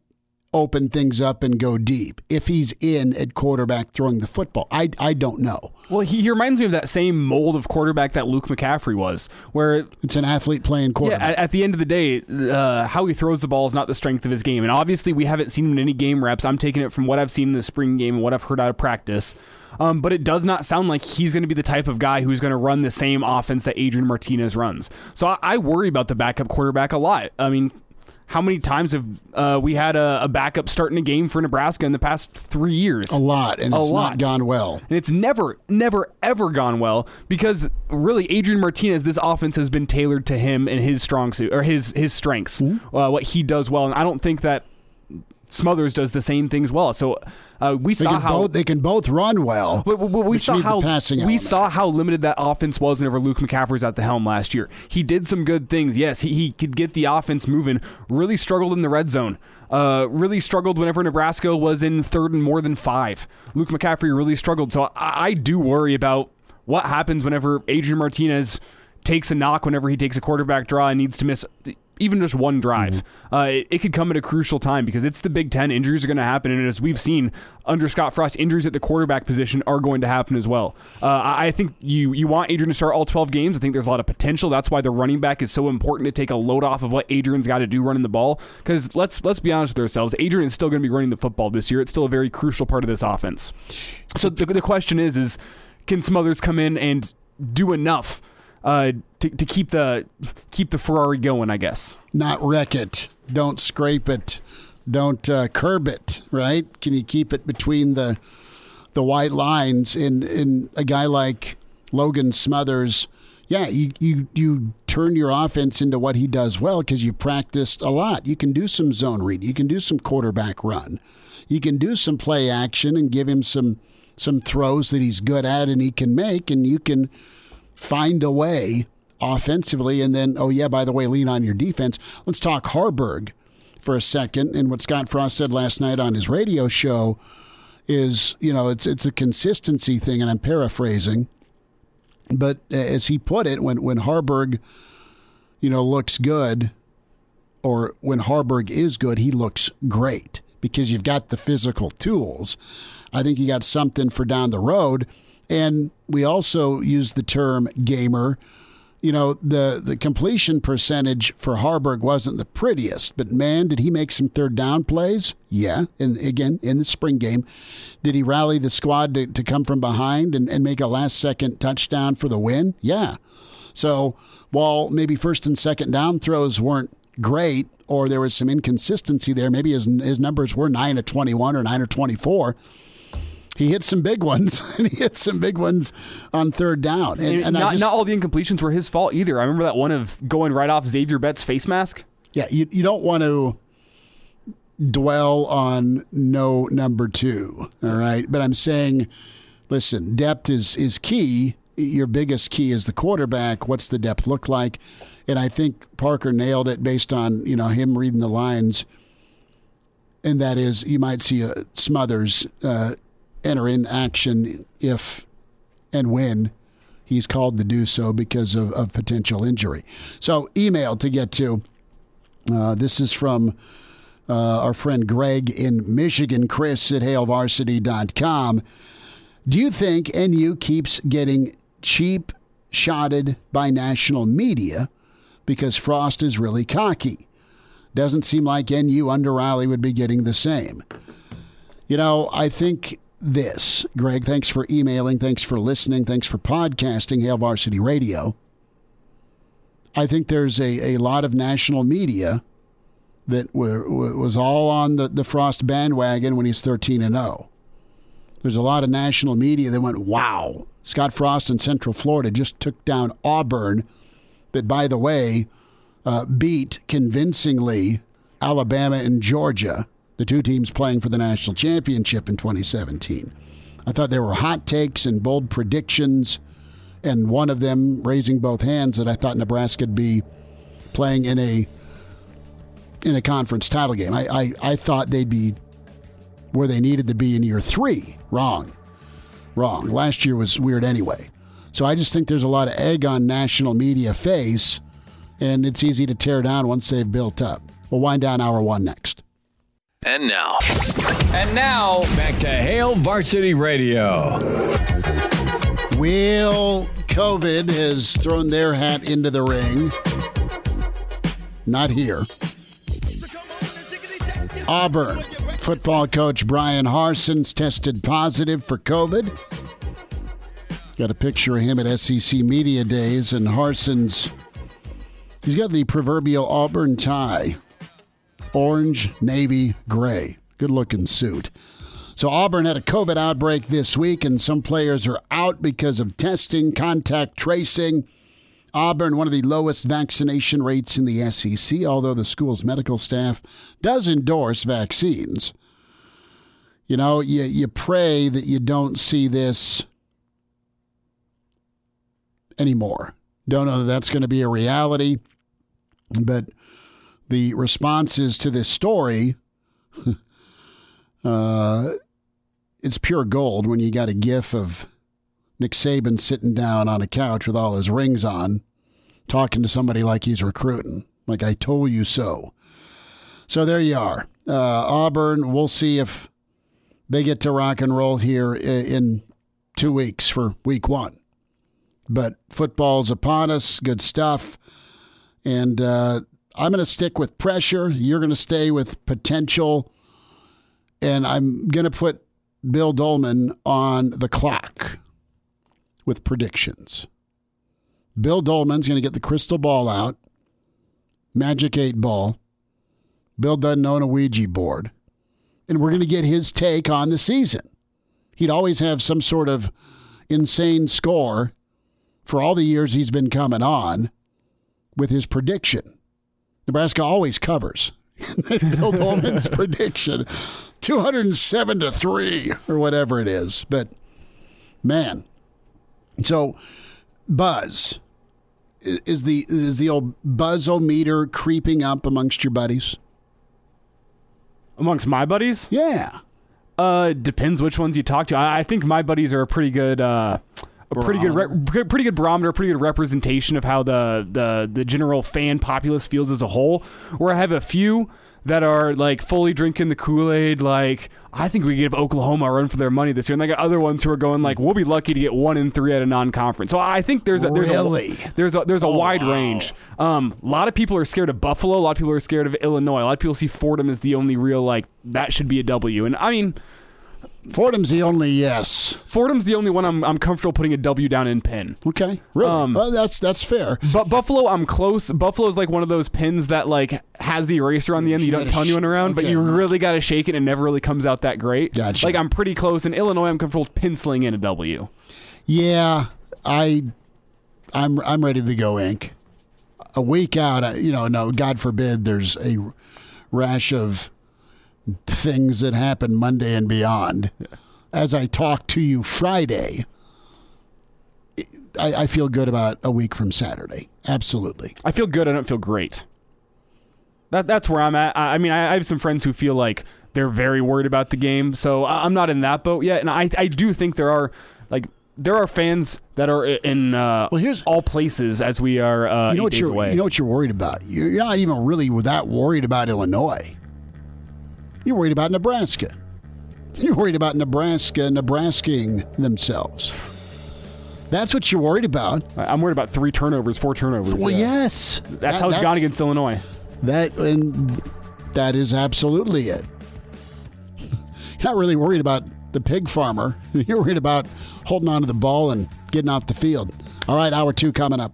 open things up and go deep if he's in at quarterback throwing the football? I I don't know. Well, he, he reminds me of that same mold of quarterback that Luke McCaffrey was, where it's an athlete playing quarterback. Yeah, at, at the end of the day, uh, how he throws the ball is not the strength of his game. And obviously we haven't seen him in any game reps. I'm taking it from what I've seen in the spring game and what I've heard out of practice. Um, but it does not sound like he's going to be the type of guy who's going to run the same offense that Adrian Martinez runs. So I, I worry about the backup quarterback a lot. I mean, how many times have uh, we had a, a backup starting a game for Nebraska in the past three years? A lot, and a it's lot. not gone well. And it's never, never, ever gone well because really Adrian Martinez, this offense has been tailored to him and his strong suit or his his strengths, mm-hmm. uh, what he does well. And I don't think that Smothers does the same things well. So uh, we they saw can how both, they can both run well. We, we, we saw how we saw how limited that offense was whenever Luke McCaffrey was at the helm last year. He did some good things. Yes, he, he could get the offense moving. Really struggled in the red zone. Uh, really struggled whenever Nebraska was in third and more than five. Luke McCaffrey really struggled. So I, I do worry about what happens whenever Adrian Martinez takes a knock, whenever he takes a quarterback draw and needs to miss even just one drive. Mm-hmm. Uh, it, it could come at a crucial time because it's the Big Ten. Injuries are going to happen, and as we've seen under Scott Frost, injuries at the quarterback position are going to happen as well. Uh, I, I think you you want Adrian to start all twelve games. I think there's a lot of potential. That's why the running back is so important to take a load off of what Adrian's got to do running the ball, because let's, let's be honest with ourselves. Adrian is still going to be running the football this year. It's still a very crucial part of this offense. So the, the question is, is can Smothers come in and do enough Uh, to, to keep the keep the Ferrari going, I guess? Not wreck it. Don't scrape it. Don't uh, curb it, right? Can you keep it between the the white lines? In, in a guy like Logan Smothers, yeah, you, you, you turn your offense into what he does well because you practiced a lot. You can do some zone read. You can do some quarterback run. You can do some play action and give him some some throws that he's good at and he can make, and you can find a way offensively. And then, oh yeah, by the way, lean on your defense. Let's talk Haarberg for a second. And what Scott Frost said last night on his radio show is, you know, it's it's a consistency thing, and I'm paraphrasing. But as he put it, when, when Haarberg, you know, looks good, or when Haarberg is good, he looks great because you've got the physical tools. I think you got something for down the road. And we also use the term gamer. You know, the, the completion percentage for Haarberg wasn't the prettiest, but man, did he make some third down plays? Yeah. And again, in the spring game, did he rally the squad to, to come from behind and, and make a last second touchdown for the win? Yeah. So while maybe first and second down throws weren't great, or there was some inconsistency there, maybe his, his numbers were nine of twenty-one or nine of twenty-four. He hit some big ones, and he hit some big ones on third down. And, and not, I just, not all the incompletions were his fault either. I remember that one of going right off Xavier Betts' face mask. Yeah, you, you don't want to dwell on no number two, all right? But I'm saying, listen, depth is, is key. Your biggest key is the quarterback. What's the depth look like? And I think Parker nailed it based on, you know, him reading the lines, and that is you might see a Smothers uh enter in action if and when he's called to do so because of, of potential injury. So email to get to. Uh, this is from uh, our friend Greg in Michigan. Chris at Hail Varsity dot com. Do you think N U keeps getting cheap shotted by national media because Frost is really cocky? Doesn't seem like N U under Riley would be getting the same. You know, I think this, Greg, thanks for emailing, thanks for listening, thanks for podcasting, Hail Varsity Radio. I think there's a, a lot of national media that were, was all on the, the Frost bandwagon when he's thirteen and oh. There's a lot of national media that went, wow, Scott Frost in Central Florida just took down Auburn, that, by the way, uh, beat convincingly Alabama and Georgia, the two teams playing for the national championship in twenty seventeen. I thought there were hot takes and bold predictions, and one of them raising both hands that I thought Nebraska would be playing in a in a conference title game. I, I, I thought they'd be where they needed to be in year three. Wrong. Wrong. Last year was weird anyway. So I just think there's a lot of egg on national media face, and it's easy to tear down once they've built up. We'll wind down hour one next. And now, and now, back to Hail Varsity Radio. Will COVID has thrown their hat into the ring. Not here. Auburn football coach Brian Harsin's tested positive for COVID. Got a picture of him at S E C Media Days, and Harsin's, he's got the proverbial Auburn tie orange, navy, gray. Good-looking suit. So Auburn had a COVID outbreak this week, and some players are out because of testing, contact tracing. Auburn, one of the lowest vaccination rates in the S E C, although the school's medical staff does endorse vaccines. You know, you, you pray that you don't see this anymore. Don't know that that's going to be a reality, but the responses to this story, uh, it's pure gold when you got a gif of Nick Saban sitting down on a couch with all his rings on, talking to somebody like he's recruiting. Like, I told you so. So there you are. Uh, Auburn, we'll see if they get to rock and roll here in two weeks for week one. But football's upon us. Good stuff. And uh, I'm going to stick with pressure. You're going to stay with potential. And I'm going to put Bill Dolman on the clock with predictions. Bill Dolman's going to get the crystal ball out, magic eight ball. Bill doesn't own a Ouija board. And we're going to get his take on the season. He'd always have some sort of insane score for all the years he's been coming on with his prediction. Nebraska always covers. Bill Dolman's prediction, two hundred seven to three or whatever it is. But, man. So, buzz. Is the is the old buzz-o-meter creeping up amongst your buddies? Amongst my buddies? Yeah. Uh, depends which ones you talk to. I, I think my buddies are a pretty good, uh, a pretty good, re- pretty good barometer, pretty good representation of how the, the the general fan populace feels as a whole. Where I have a few that are like fully drinking the Kool-Aid, like I think we could give Oklahoma a run for their money this year, and I got other ones who are going like we'll be lucky to get one in three at a non-conference. So I think there's a there's really? a there's a, there's a oh, wide wow. range. Um, a lot of people are scared of Buffalo. A lot of people are scared of Illinois. A lot of people see Fordham as the only real like that should be a W. And I mean, Fordham's the only yes. Fordham's the only one I'm I'm comfortable putting a W down in pin. Okay, really? Um, well, that's that's fair. But Buffalo, I'm close. Buffalo's like one of those pins that like has the eraser on the end. You don't tell anyone around, okay. But you really got to shake it, and it never really comes out that great. Gotcha. Like I'm pretty close in Illinois. I'm comfortable penciling in a W. Yeah, I, I'm I'm ready to go ink. A week out, you know, no, God forbid, there's a rash of things that happen Monday and beyond. As I talk to you Friday, I, I feel good about a week from Saturday. Absolutely. I feel good. I don't feel great. That That's where I'm at. I, I mean, I, I have some friends who feel like they're very worried about the game, so I, I'm not in that boat yet. And I, I do think there are, like, there are fans that are in uh, well, here's, all places as we are uh, you know eight days away. You know what you're worried about? You're not even really that worried about Illinois. You're worried about Nebraska. You're worried about Nebraska, Nebrasking themselves. That's what you're worried about. I'm worried about three turnovers, four turnovers. Well, yeah. yes. That's that, how it's that's, gone against Illinois. That and that is absolutely it. You're not really worried about the pig farmer. You're worried about holding on to the ball and getting off the field. All right, hour two coming up.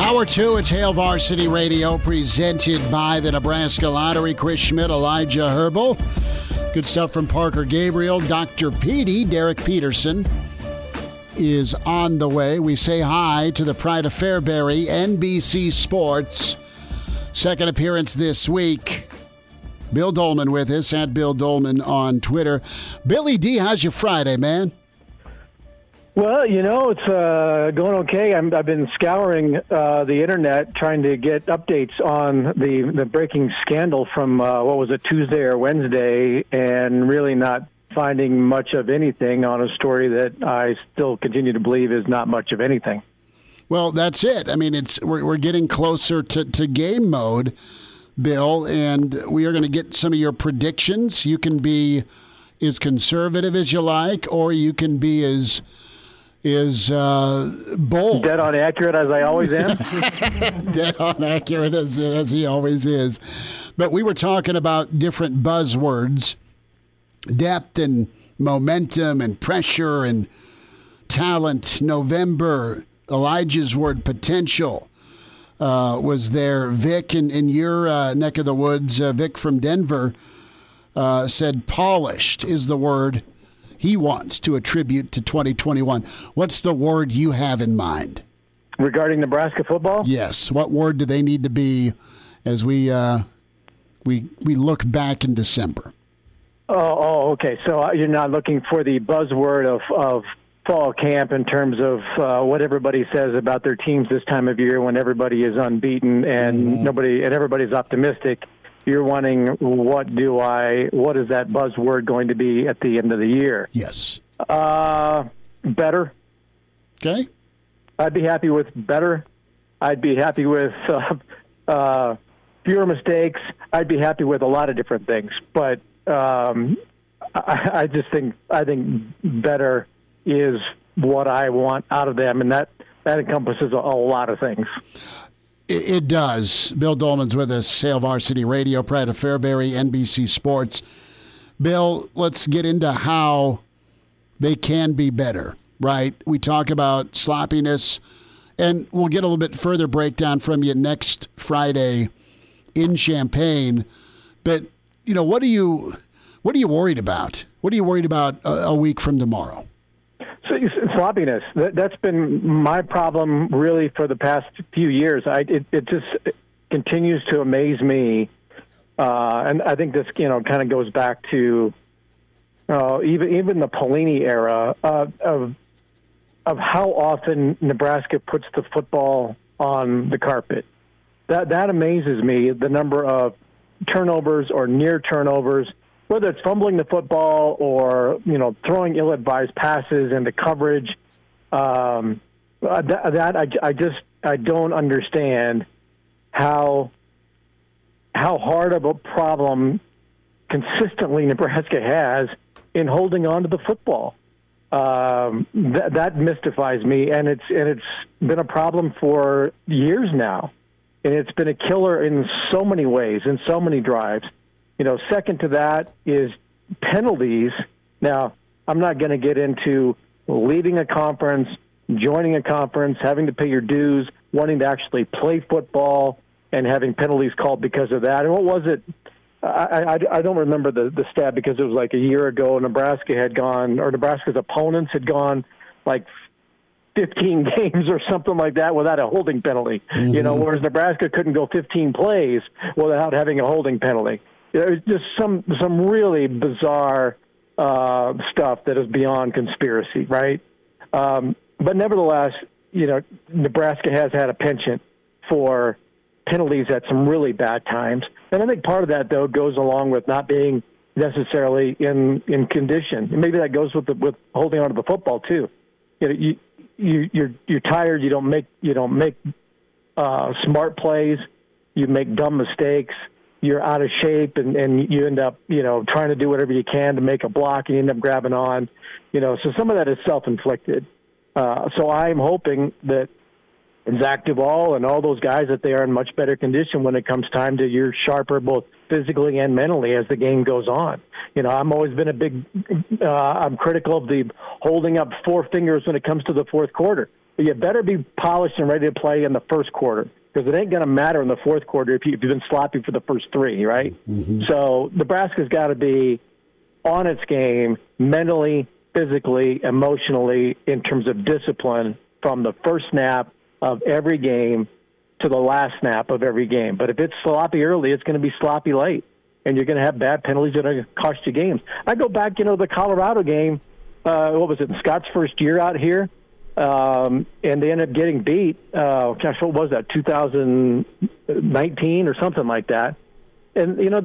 Hour two, it's Hail Varsity Radio, presented by the Nebraska Lottery. Chris Schmidt, Elijah Herbel. Good stuff from Parker Gabriel. Doctor Petey, Derek Peterson, is on the way. We say hi to the Pride of Fairbury, N B C Sports. Second appearance this week. Bill Dolman with us, at Bill Dolman on Twitter. Billy D, how's your Friday, man? Well, you know, it's uh, going okay. I'm, I've been scouring uh, the internet trying to get updates on the, the breaking scandal from, uh, what was it, Tuesday or Wednesday, and really not finding much of anything on a story that I still continue to believe is not much of anything. Well, that's it. I mean, it's we're, we're getting closer to, to game mode, Bill, and we are going to get some of your predictions. You can be as conservative as you like, or you can be as is uh, bold. Dead on accurate as I always am. Dead on accurate as, as he always is. But we were talking about different buzzwords, depth and momentum and pressure and talent. November, Elijah's word, potential, uh, was there. Vic, in, in your uh, neck of the woods, uh, Vic from Denver, uh, said polished is the word he wants to attribute to twenty twenty-one. What's the word you have in mind? Regarding Nebraska football? Yes. What word do they need to be as we uh, we we look back in December? Oh, oh okay. So you're not looking for the buzzword of, of fall camp in terms of uh, what everybody says about their teams this time of year when everybody is unbeaten and mm. nobody and everybody's optimistic. You're wanting, what do I, what is that buzzword going to be at the end of the year? Yes. Uh, better. Okay. I'd be happy with better. I'd be happy with uh, uh, fewer mistakes. I'd be happy with a lot of different things. But um, I, I just think, I think better is what I want out of them. And that, that encompasses a, a lot of things. It does. Bill Dolman's with us, Hail Varsity Radio, Pride of Fairbury, N B C Sports. Bill, let's get into how they can be better, right? We talk about sloppiness, and we'll get a little bit further breakdown from you next Friday in Champaign. But, you know, what are you, what are you worried about? What are you worried about a, a week from tomorrow? Sloppiness. That, that's been my problem really for the past few years. I, it, it just it continues to amaze me. Uh, and I think this, you know, kind of goes back to uh, even even the Pelini era uh, of of how often Nebraska puts the football on the carpet. That that amazes me, the number of turnovers or near turnovers, whether it's fumbling the football or, you know, throwing ill-advised passes into coverage, um, that, that I, I just I don't understand how how hard of a problem consistently Nebraska has in holding on to the football. Um, that, that mystifies me, and it's and it's been a problem for years now, and it's been a killer in so many ways, in so many drives. You know, second to that is penalties. Now, I'm not going to get into leaving a conference, joining a conference, having to pay your dues, wanting to actually play football, and having penalties called because of that. And what was it? I, I, I don't remember the, the stat because it was like a year ago. Nebraska had gone, or Nebraska's opponents had gone like fifteen games or something like that without a holding penalty. Mm-hmm. You know, whereas Nebraska couldn't go fifteen plays without having a holding penalty. There's just some some really bizarre uh, stuff that is beyond conspiracy, right? Um, but nevertheless, you know, Nebraska has had a penchant for penalties at some really bad times, and I think part of that though goes along with not being necessarily in, in condition. And maybe that goes with the, with holding on to the football too. You know, you you you're you're tired. You don't make you don't make uh, smart plays. You make dumb mistakes. You're out of shape, and, and you end up, you know, trying to do whatever you can to make a block, and you end up grabbing on, you know. So some of that is self-inflicted. Uh, so I'm hoping that Zach Duvall and all those guys, that they are in much better condition when it comes time to, you're sharper both physically and mentally as the game goes on. You know, I'm always been a big, uh, I'm critical of the holding up four fingers when it comes to the fourth quarter. But you better be polished and ready to play in the first quarter, because it ain't going to matter in the fourth quarter if you've been sloppy for the first three, right? Mm-hmm. So Nebraska's got to be on its game mentally, physically, emotionally, in terms of discipline from the first snap of every game to the last snap of every game. But if it's sloppy early, it's going to be sloppy late, and you're going to have bad penalties that are going to cost you games. I go back, you know, the Colorado game, uh, what was it, Scott's first year out here? Um, and they ended up getting beat, uh, gosh, what was that, two thousand nineteen or something like that. And, you know,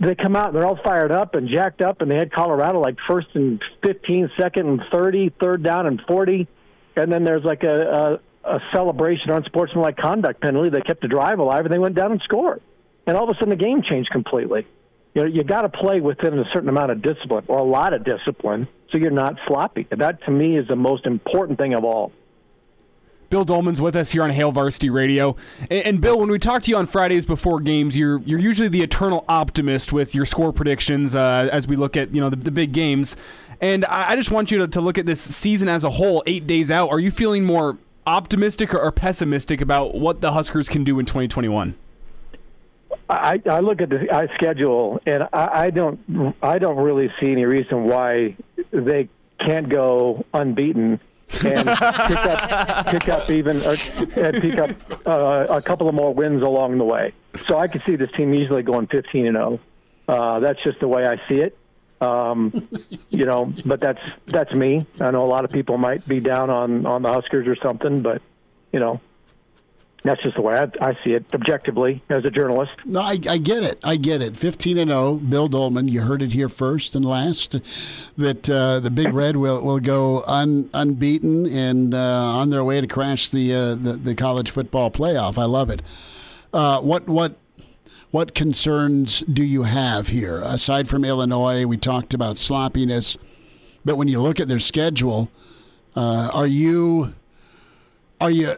they come out, and they're all fired up and jacked up, and they had Colorado like first and fifteen, second and thirty, third down and forty. And then there's like a, a, a celebration on sportsmanlike conduct penalty. They kept the drive alive, and they went down and scored. And all of a sudden the game changed completely. you know, you got to play within a certain amount of discipline or a lot of discipline so you're not sloppy. And that, to me, is the most important thing of all. Bill Dolman's with us here on Hail Varsity Radio. And, and Bill, when we talk to you on Fridays before games, you're you're usually the eternal optimist with your score predictions uh, as we look at you know the, the big games. And I, I just want you to, to look at this season as a whole, eight days out. Are you feeling more optimistic or, or pessimistic about what the Huskers can do in twenty twenty-one? I, I look at the I schedule, and I, I don't I don't really see any reason why they can't go unbeaten and pick up, pick up even or, and pick up uh, a couple of more wins along the way. So I could see this team easily going fifteen and oh. Uh, that's just the way I see it. Um, you know, but that's that's me. I know a lot of people might be down on, on the Huskers or something, but you know, that's just the way I, I see it objectively as a journalist. No, I, I get it. I get it. fifteen and oh, Bill Dolman. You heard it here first and last that uh, the Big Red will, will go un, unbeaten and uh, on their way to crash the, uh, the the college football playoff. I love it. Uh, what what what concerns do you have here aside from Illinois? We talked about sloppiness, but when you look at their schedule, uh, are you are you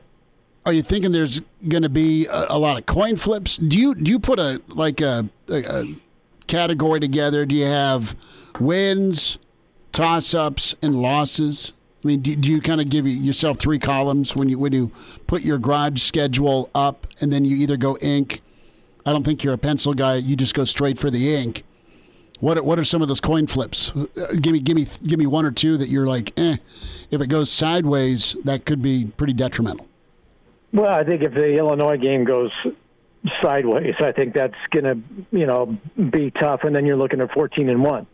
Are you thinking there's going to be a, a lot of coin flips? Do you do you put a like a, a, a category together? Do you have wins, toss-ups, and losses? I mean, do, do you kind of give yourself three columns when you when you put your garage schedule up, and then you either go ink? I don't think you're a pencil guy. You just go straight for the ink. What what are some of those coin flips? Give me give me give me one or two that you're like, eh. If it goes sideways, that could be pretty detrimental. Well, I think if the Illinois game goes sideways, I think that's going to, you know, be tough. And then you're looking at fourteen and one,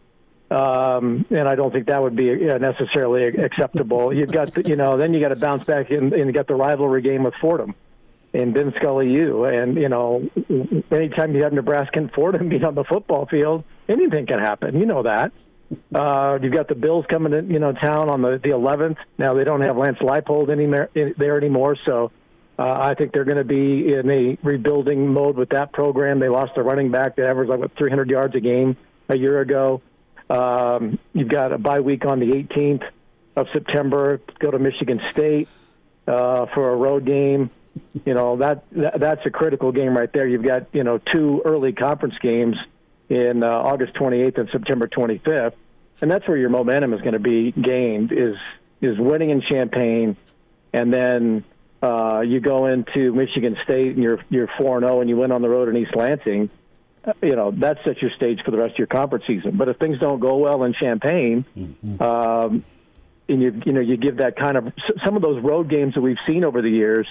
um, and I don't think that would be necessarily acceptable. You've got, the, you know, then you got to bounce back and, and get the rivalry game with Fordham and Ben Scully U. And you know, anytime you have Nebraska and Fordham meet on the football field, anything can happen. You know that. Uh, you've got the Bills coming to you know town on the, the eleventh. Now they don't have Lance Leipold anymore there anymore, so. Uh, I think they're going to be in a rebuilding mode with that program. They lost their running back that averaged like what, three hundred yards a game a year ago. Um, you've got a bye week on the eighteenth of September. Go to Michigan State uh, for a road game. You know that, that that's a critical game right there. You've got you know two early conference games in uh, August twenty-eighth and September twenty-fifth, and that's where your momentum is going to be gained is is winning in Champaign, and then. Uh, you go into Michigan State and you're you're four and zero, and you win on the road in East Lansing. You know that sets your stage for the rest of your conference season. But if things don't go well in Champaign, mm-hmm. um, and you you know you give that kind of some of those road games that we've seen over the years,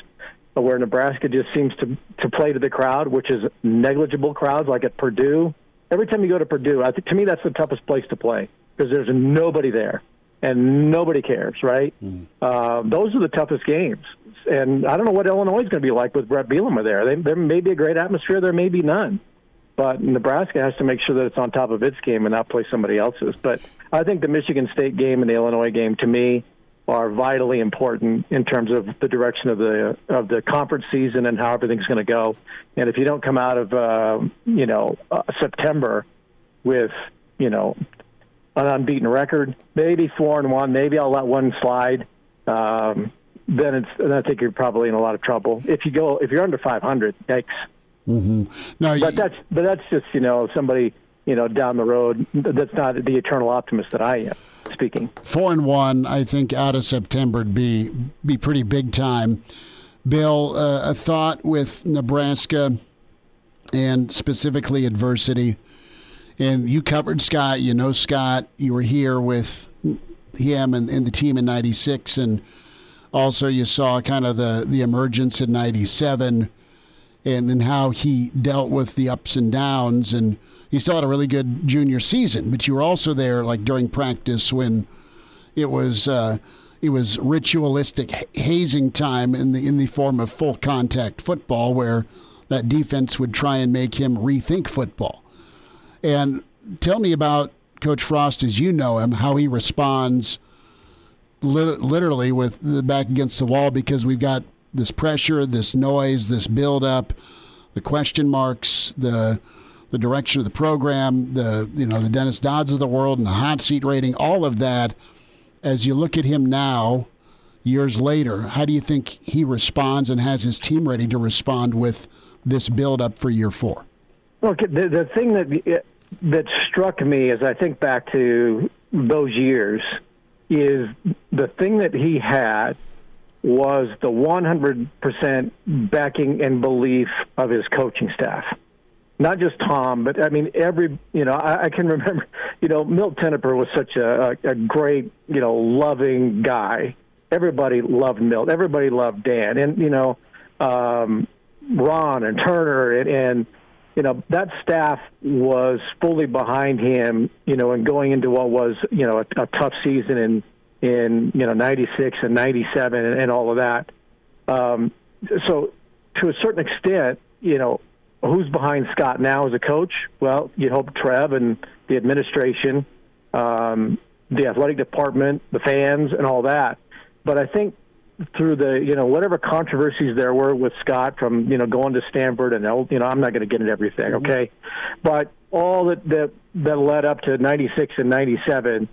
where Nebraska just seems to to play to the crowd, which is negligible crowds, like at Purdue. Every time you go to Purdue, I think to me that's the toughest place to play because there's nobody there and nobody cares, right? Mm-hmm. Uh, those are the toughest games. And I don't know what Illinois is going to be like with Brett Bielema there. They, there may be a great atmosphere. There may be none. But Nebraska has to make sure that it's on top of its game and not play somebody else's. But I think the Michigan State game and the Illinois game, to me, are vitally important in terms of the direction of the of the conference season and how everything's going to go. And if you don't come out of, uh, you know, uh, September with, you know, an unbeaten record, maybe four and one, maybe I'll let one slide. Um Then it's. Then I think you're probably in a lot of trouble if you go if you're under five hundred. Yikes. Mm-hmm. No, but you, that's but that's just you know somebody you know down the road. That's not the eternal optimist that I am speaking. Four and one, I think, out of September would be be pretty big time. Bill, uh, a thought with Nebraska and specifically adversity, and you covered Scott. You know Scott. You were here with him and, and the team in ninety-six and. Also, you saw kind of the, the emergence in ninety-seven and, and how he dealt with the ups and downs. And he still had a really good junior season, but you were also there like during practice when it was uh, it was ritualistic hazing time in the in the form of full contact football where that defense would try and make him rethink football. And tell me about Coach Frost as you know him, how he responds literally with the back against the wall because we've got this pressure, this noise, this build up, the question marks, the the direction of the program, the you know the Dennis Dodds of the world, and the hot seat rating, all of that. As you look at him now, years later, how do you think he responds and has his team ready to respond with this build-up for year four? Look, the, the thing that that struck me as I think back to those years is the thing that he had was the one hundred percent backing and belief of his coaching staff. Not just Tom, but, I mean, every, you know, I, I can remember, you know, Milt Tenneper was such a, a great, you know, loving guy. Everybody loved Milt. Everybody loved Dan. And, you know, um, Ron and Turner and, and, you know, that staff was fully behind him, you know, and going into what was, you know, a, a tough season in, in, you know, ninety-six and ninety-seven and, and all of that. Um, so to a certain extent, you know, who's behind Scott now as a coach? Well, you'd hope Trev and the administration, um, the athletic department, the fans, and all that. But I think through the, you know, whatever controversies there were with Scott from, you know, going to Stanford and, you know, I'm not going to get into everything, okay? Mm-hmm. But all that, that that led up to ninety-six and ninety-seven,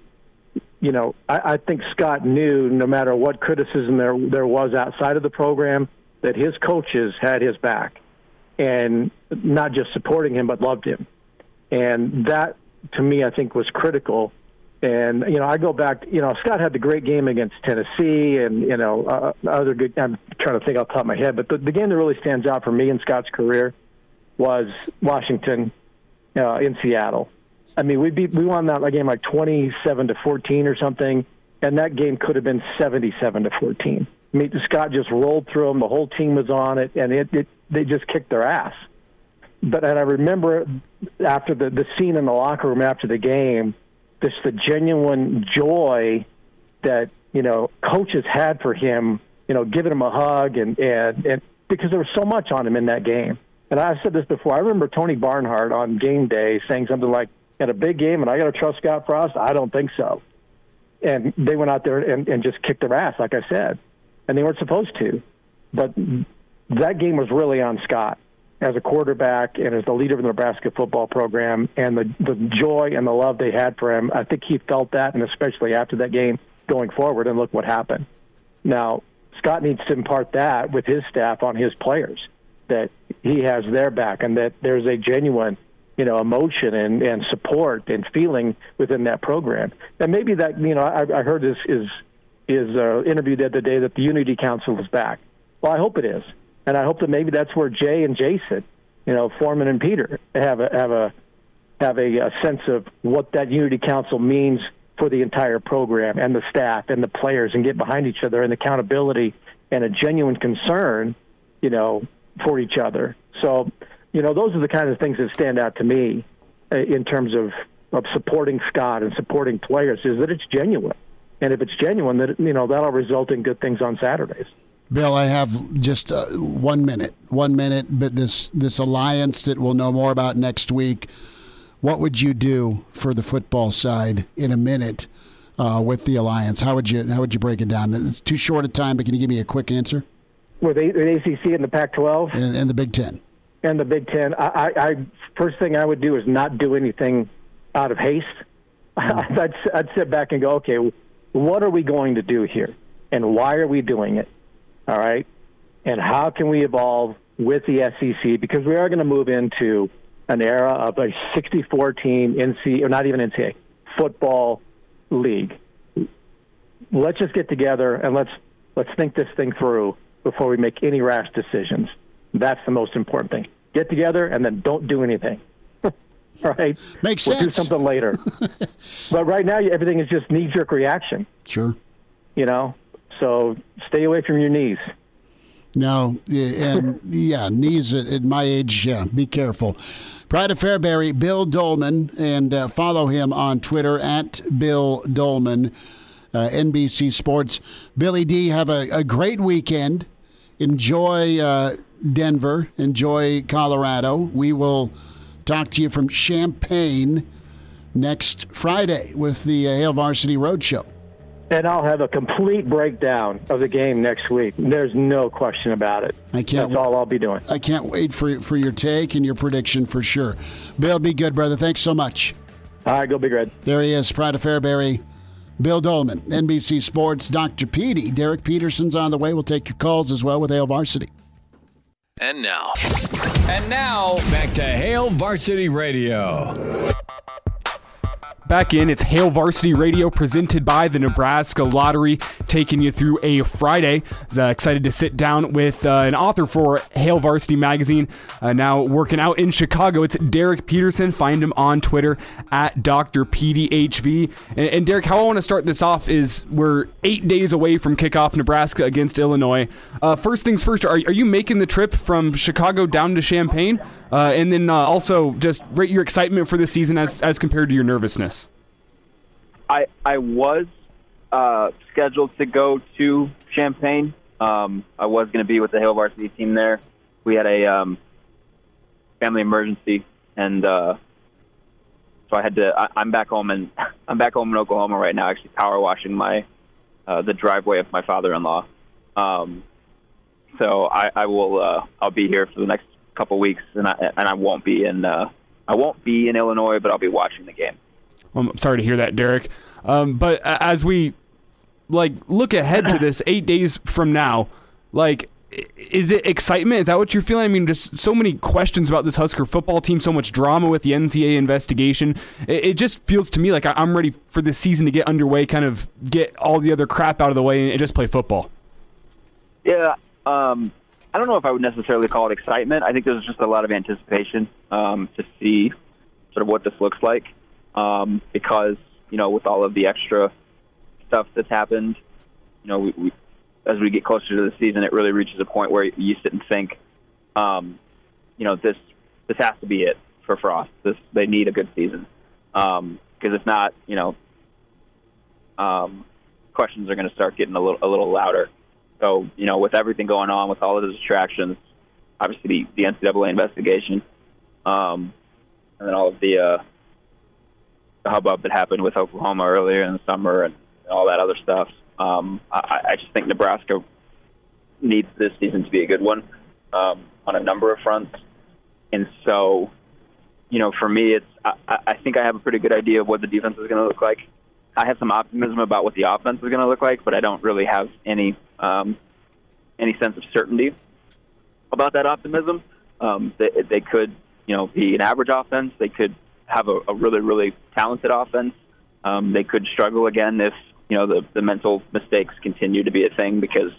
you know, I, I think Scott knew no matter what criticism there there was outside of the program that his coaches had his back. And not just supporting him, but loved him. And that, to me, I think was critical. And, you know, I go back, you know, Scott had the great game against Tennessee and, you know, uh, other good, I'm trying to think off the top of my head, but the, the game that really stands out for me in Scott's career was Washington uh, in Seattle. I mean, we beat, we won that game like twenty-seven to fourteen or something, and that game could have been seventy-seven to fourteen. I mean, Scott just rolled through them. The whole team was on it, and it, it they just kicked their ass. But and I remember after the, the scene in the locker room after the game, just the genuine joy that, you know, coaches had for him, you know, giving him a hug, and, and, and because there was so much on him in that game. And I've said this before. I remember Tony Barnhart on game day saying something like, at a big game, and I got to trust Scott Frost? I don't think so. And they went out there and, and just kicked their ass, like I said. And they weren't supposed to. But that game was really on Scott as a quarterback and as the leader of the Nebraska football program, and the, the joy and the love they had for him. I think he felt that, and especially after that game going forward, and look what happened. Now, Scott needs to impart that with his staff on his players, that he has their back and that there's a genuine, you know, emotion and, and support and feeling within that program. And maybe that, you know, I, I heard this is – is uh, interviewed the other day that the Unity Council is back. Well, I hope it is, and I hope that maybe that's where Jay and Jason, you know, Foreman and Peter have a have a have a, a sense of what that Unity Council means for the entire program and the staff and the players, and get behind each other and accountability and a genuine concern, you know, for each other. So, you know, those are the kind of things that stand out to me in terms of, of supporting Scott and supporting players, is that it's genuine. And if it's genuine, that, you know, that'll result in good things on Saturdays. Bill, I have just uh, one minute, one minute. But this this alliance that we'll know more about next week, what would you do for the football side in a minute uh, with the alliance? How would you how would you break it down? It's too short a time, but can you give me a quick answer? With the A C C and the Pac twelve and, and the Big Ten, and the Big Ten, I, I, I first thing I would do is not do anything out of haste. Mm-hmm. I'd, I'd sit back and go, okay. What are we going to do here, and why are we doing it, all right? And how can we evolve with the S E C? Because we are going to move into an era of a sixty-four team N C A A, or not even N C A A, football league. Let's just get together and let's let's think this thing through before we make any rash decisions. That's the most important thing. Get together and then don't do anything. Right, makes sense. We'll do something later, but right now everything is just knee-jerk reaction. Sure, you know. So stay away from your knees. No, and yeah, knees at my age. Yeah, be careful. Pride of Fairbury, Bill Dolman, and uh, follow him on Twitter at Bill Dolman, uh, N B C Sports. Billy D, have a, a great weekend. Enjoy uh, Denver. Enjoy Colorado. We will talk to you from Champaign next Friday with the Hail Varsity Roadshow. And I'll have a complete breakdown of the game next week. There's no question about it. I can't, That's all I'll be doing. I can't wait for for your take and your prediction for sure. Bill, be good, brother. Thanks so much. All right, go Big Red. There he is, Pride of Fairbury. Bill Dolman, N B C Sports, Doctor Petey. Derek Peterson's on the way. We'll take your calls as well with Hail Varsity. And now. And now, back to Hail Varsity Radio. Back in, it's Hail Varsity Radio presented by the Nebraska Lottery, taking you through a Friday. I was uh, excited to sit down with uh, an author for Hail Varsity Magazine, uh, now working out in Chicago. It's Derek Peterson. Find him on Twitter at D R P D H V. And, and Derek, how I want to start this off is we're eight days away from kickoff, Nebraska against Illinois. Uh, first things first, are, are you making the trip from Chicago down to Champaign? Uh, and then uh, also just rate your excitement for this season as, as compared to your nervousness. I, I was uh, scheduled to go to Champaign. Um, I was going to be with the Hail Varsity team there. We had a um, family emergency, and uh, so I had to. I, I'm back home, and I'm back home in Oklahoma right now. Actually, power washing my uh, the driveway of my father-in-law. Um, so I, I will. Uh, I'll be here for the next couple weeks, and I and I won't be in. Uh, I won't be in Illinois, but I'll be watching the game. I'm sorry to hear that, Derek. Um, but as we like look ahead to this eight days from now, like, is it excitement? Is that what you're feeling? I mean, just so many questions about this Husker football team, so much drama with the N C double A investigation. It, it just feels to me like I'm ready for this season to get underway, kind of get all the other crap out of the way and just play football. Yeah. Um, I don't know if I would necessarily call it excitement. I think there's just a lot of anticipation um, to see sort of what this looks like. Um, because, you know, with all of the extra stuff that's happened, you know, we, we, as we get closer to the season, it really reaches a point where you sit and think, um, you know, this this has to be it for Frost. This they need a good season because um, if not, you know, um, questions are going to start getting a little a little louder. So, you know, with everything going on, with all of the distractions, obviously the, the N C double A investigation, um, and then all of the uh, the hubbub that happened with Oklahoma earlier in the summer and all that other stuff. Um, I, I just think Nebraska needs this season to be a good one um, on a number of fronts. And so, you know, for me, it's I, I think I have a pretty good idea of what the defense is going to look like. I have some optimism about what the offense is going to look like, but I don't really have any um, any sense of certainty about that optimism. Um, they, they could, you know, be an average offense. They could have a, a really, really talented offense. Um, they could struggle again if, you know, the, the mental mistakes continue to be a thing because,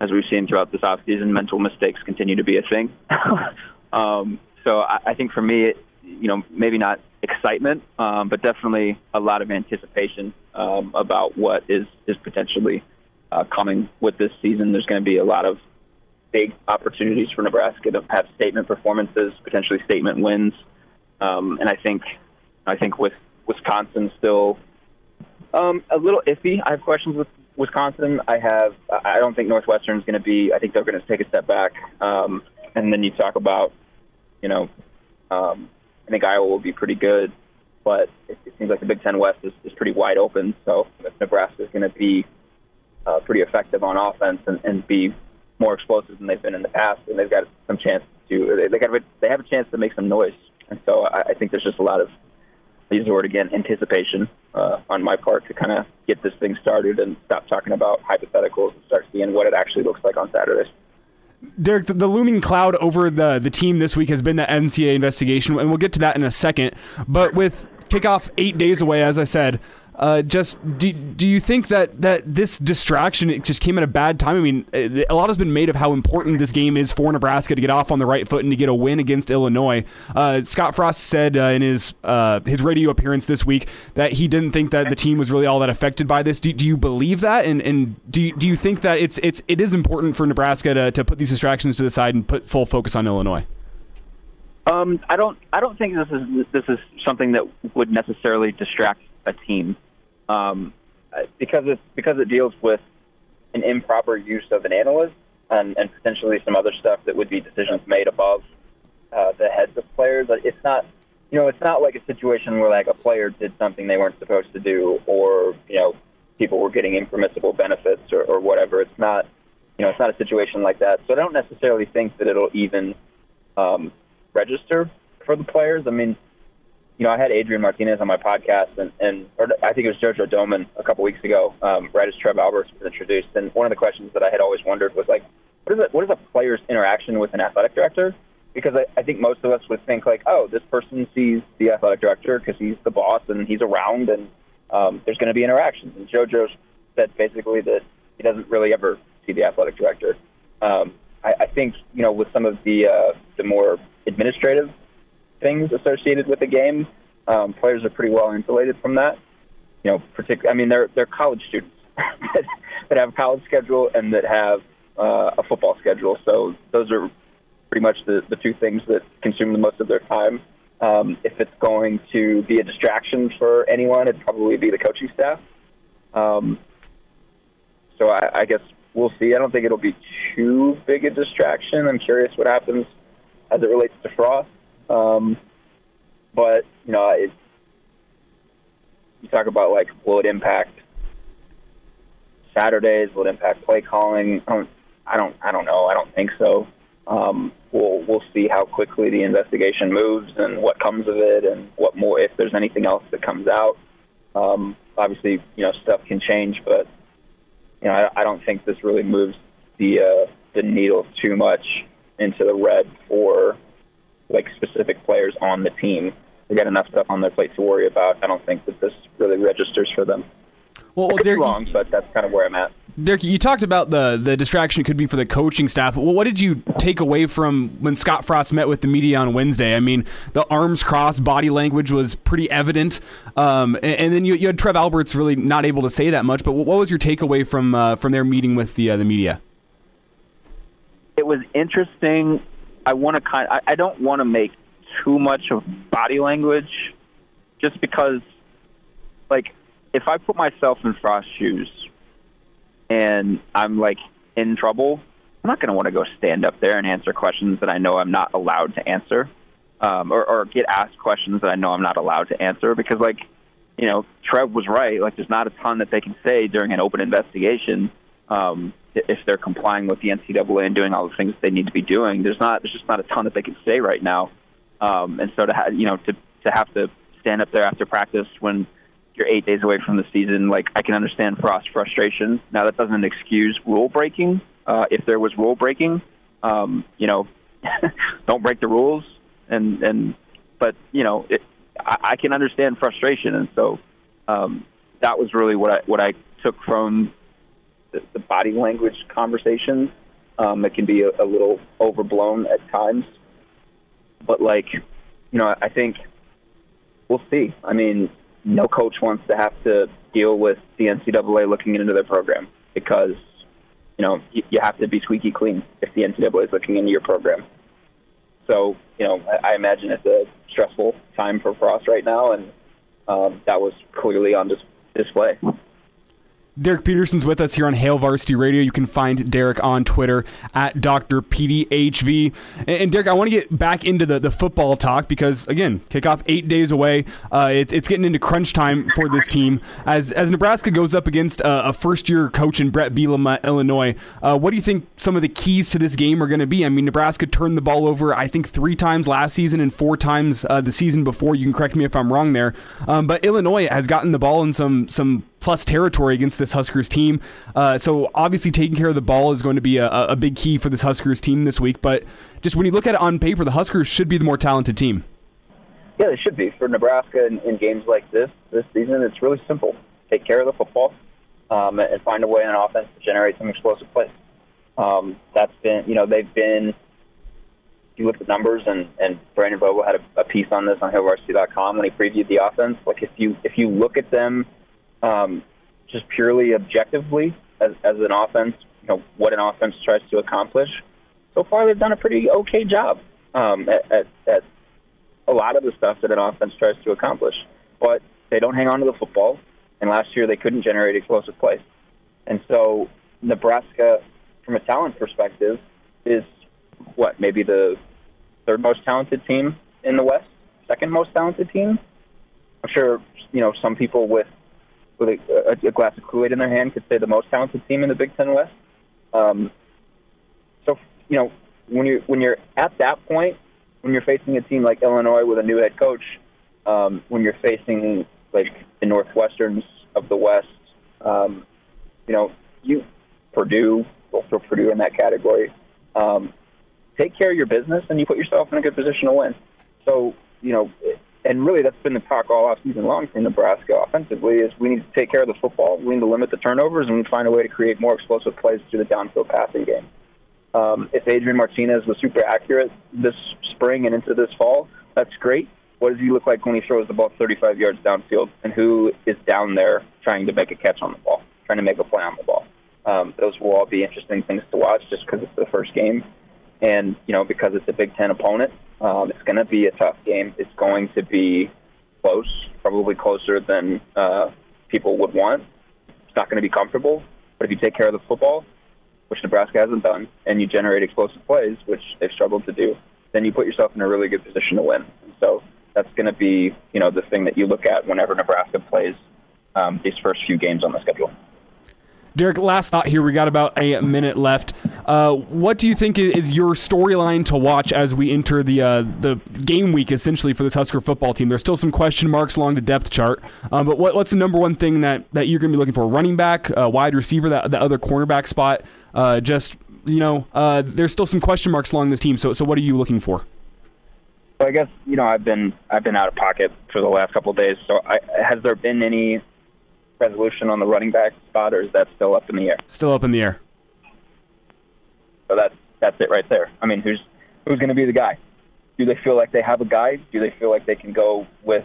as we've seen throughout this offseason, mental mistakes continue to be a thing. um, so I, I think for me, it, you know, maybe not excitement, um, but definitely a lot of anticipation um, about what is, is potentially uh, coming with this season. There's going to be a lot of big opportunities for Nebraska to have statement performances, potentially statement wins. Um, and I think, I think with Wisconsin still um, a little iffy. I have questions with Wisconsin. I have. I don't think Northwestern's going to be. I think they're going to take a step back. Um, and then you talk about, you know, um, I think Iowa will be pretty good, but it, it seems like the Big Ten West is, is pretty wide open. So if Nebraska's going to be uh, pretty effective on offense and, and be more explosive than they've been in the past, and they've got some chance to. They, they got. They have a chance to make some noise. And so I think there's just a lot of, I'll use the word again, anticipation uh, on my part to kind of get this thing started and stop talking about hypotheticals and start seeing what it actually looks like on Saturdays. Derek, the looming cloud over the, the team this week has been the N C double A investigation, and we'll get to that in a second. But with kickoff eight days away, as I said, uh, just do, do you think that, that this distraction it just came at a bad time? I mean, a lot has been made of how important this game is for Nebraska to get off on the right foot and to get a win against Illinois. Uh, Scott Frost said uh, in his uh, his radio appearance this week that he didn't think that the team was really all that affected by this. Do, do you believe that? And and do you, do you think that it's it's it is important for Nebraska to, to put these distractions to the side and put full focus on Illinois? Um, I don't. I don't think this is this is something that would necessarily distract a team, um, because it's because it deals with an improper use of an analyst and, and potentially some other stuff that would be decisions made above uh, the heads of players. It's not, you know, it's not like a situation where like a player did something they weren't supposed to do, or you know, people were getting impermissible benefits or, or whatever. It's not, you know, it's not a situation like that. So I don't necessarily think that it'll even um, register for the players. I mean, you know, I had Adrian Martinez on my podcast, and, and or I think it was Jojo Doman a couple weeks ago, um, right as Trev Alberts was introduced. And one of the questions that I had always wondered was, like, what is, a, what is a player's interaction with an athletic director? Because I, I think most of us would think, like, oh, this person sees the athletic director because he's the boss and he's around, and um, there's going to be interactions. And Jojo said basically that he doesn't really ever see the athletic director. Um, I, I think, you know, with some of the uh, the more administrative things associated with the game, um, players are pretty well insulated from that. You know, particularly, I mean, they're they're college students that, that have a college schedule and that have uh, a football schedule. So those are pretty much the, the two things that consume the most of their time. Um, if it's going to be a distraction for anyone, it'd probably be the coaching staff. Um, so I, I guess we'll see. I don't think it'll be too big a distraction. I'm curious what happens as it relates to Frost. Um, but, you know, it, you talk about, like, will it impact Saturdays? Will it impact play calling? I don't, I don't, I don't know. I don't think so. Um, we'll, we'll see how quickly the investigation moves and what comes of it and what more, if there's anything else that comes out. Um, obviously, you know, stuff can change, but, you know, I, I don't think this really moves the, uh, the needle too much into the red for, like, specific players on the team. They got enough stuff on their plate to worry about. I don't think that this really registers for them. Well, well Derek, wrong, but that's kind of where I'm at. Derek, you talked about the the distraction could be for the coaching staff. Well, what did you take away from when Scott Frost met with the media on Wednesday? I mean, the arms crossed, body language was pretty evident, um, and, and then you, you had Trev Alberts really not able to say that much. But what was your takeaway from uh, from their meeting with the uh, the media? It was interesting. I want to kind. Of, I don't want to make too much of body language, just because, like, if I put myself in Frost's shoes and I'm, like, in trouble, I'm not going to want to go stand up there and answer questions that I know I'm not allowed to answer, um, or, or get asked questions that I know I'm not allowed to answer, because, like, you know, Trev was right. Like, there's not a ton that they can say during an open investigation. Um, if they're complying with the N C double A and doing all the things that they need to be doing, there's not, there's just not a ton that they can say right now. Um, and so to have, you know, to, to have to stand up there after practice when you're eight days away from the season, like, I can understand Frost's frustration. Now, that doesn't excuse rule breaking. Uh, if there was rule breaking, um, you know, don't break the rules. And, and, but, you know, it, I, I can understand frustration. And so, um, that was really what I, what I took from the body language conversations. Um, it can be a, a little overblown at times, but, like, you know, I think we'll see. I mean, no coach wants to have to deal with the N C double A looking into their program, because, you know, you, you have to be squeaky clean if the N C double A is looking into your program. So, you know, I, I imagine it's a stressful time for Frost right now, and um, that was clearly on dis- display. Derek Peterson's with us here on Hail Varsity Radio. You can find Derek on Twitter at Doctor P D H V. And, Derek, I want to get back into the, the football talk because, again, kickoff eight days away. Uh, it, it's getting into crunch time for this team. As as Nebraska goes up against uh, a first-year coach in Brett Bielema at Illinois, uh, what do you think some of the keys to this game are going to be? I mean, Nebraska turned the ball over, I think, three times last season and four times uh, the season before. You can correct me if I'm wrong there. Um, but Illinois has gotten the ball in some some plus territory against this Huskers team. Uh, so obviously taking care of the ball is going to be a, a big key for this Huskers team this week. But just when you look at it on paper, the Huskers should be the more talented team. Yeah, they should be. For Nebraska in, in games like this, this season, it's really simple. Take care of the football um, and find a way on offense to generate some explosive plays. Um, that's been, you know, they've been, if you look at the numbers, and, and Brandon Vogel had a, a piece on this on Hail Varsity dot com when he previewed the offense. Like, if you if you look at them, Um, just purely objectively as, as an offense, you know, what an offense tries to accomplish. So far, they've done a pretty okay job um, at, at, at a lot of the stuff that an offense tries to accomplish. But they don't hang on to the football, and last year they couldn't generate explosive plays. And so Nebraska, from a talent perspective, is, what, maybe the third most talented team in the West? Second most talented team? I'm sure, you know, some people with with a, a glass of Kool-Aid in their hand could say the most talented team in the Big Ten West. Um, so, you know, when you're, when you're at that point, when you're facing a team like Illinois with a new head coach, um, when you're facing like the Northwesterns of the West, um, you know, you Purdue, we'll throw Purdue in that category. Um, take care of your business, and you put yourself in a good position to win. So, you know, and really that's been the talk all off season long from Nebraska offensively is we need to take care of the football, we need to limit the turnovers, and we need to find a way to create more explosive plays through the downfield passing game. Um, if Adrian Martinez was super accurate this spring and into this fall, that's great. What does he look like when he throws the ball thirty-five yards downfield, and who is down there trying to make a catch on the ball, trying to make a play on the ball? Um, those will all be interesting things to watch just because it's the first game. And, you know, because it's a Big Ten opponent, um, it's going to be a tough game. It's going to be close, probably closer than uh, people would want. It's not going to be comfortable. But if you take care of the football, which Nebraska hasn't done, and you generate explosive plays, which they've struggled to do, then you put yourself in a really good position to win. And so that's going to be, you know, the thing that you look at whenever Nebraska plays um, these first few games on the schedule. Derek, last thought here. We got about a minute left. Uh, what do you think is your storyline to watch as we enter the uh, the game week, essentially, for this Husker football team? There's still some question marks along the depth chart, um, but what, what's the number one thing that, that you're going to be looking for? Running back, uh, wide receiver, that, that other cornerback spot? Uh, just, you know, uh, there's still some question marks along this team, so so what are you looking for? Well, I guess, you know, I've been I've been out of pocket for the last couple of days, so I, has there been any resolution on the running back spot, or is that still up in the air? Still up in the air. So that's that's it right there. I mean, who's who's going to be the guy? Do they feel like they have a guy? Do they feel like they can go with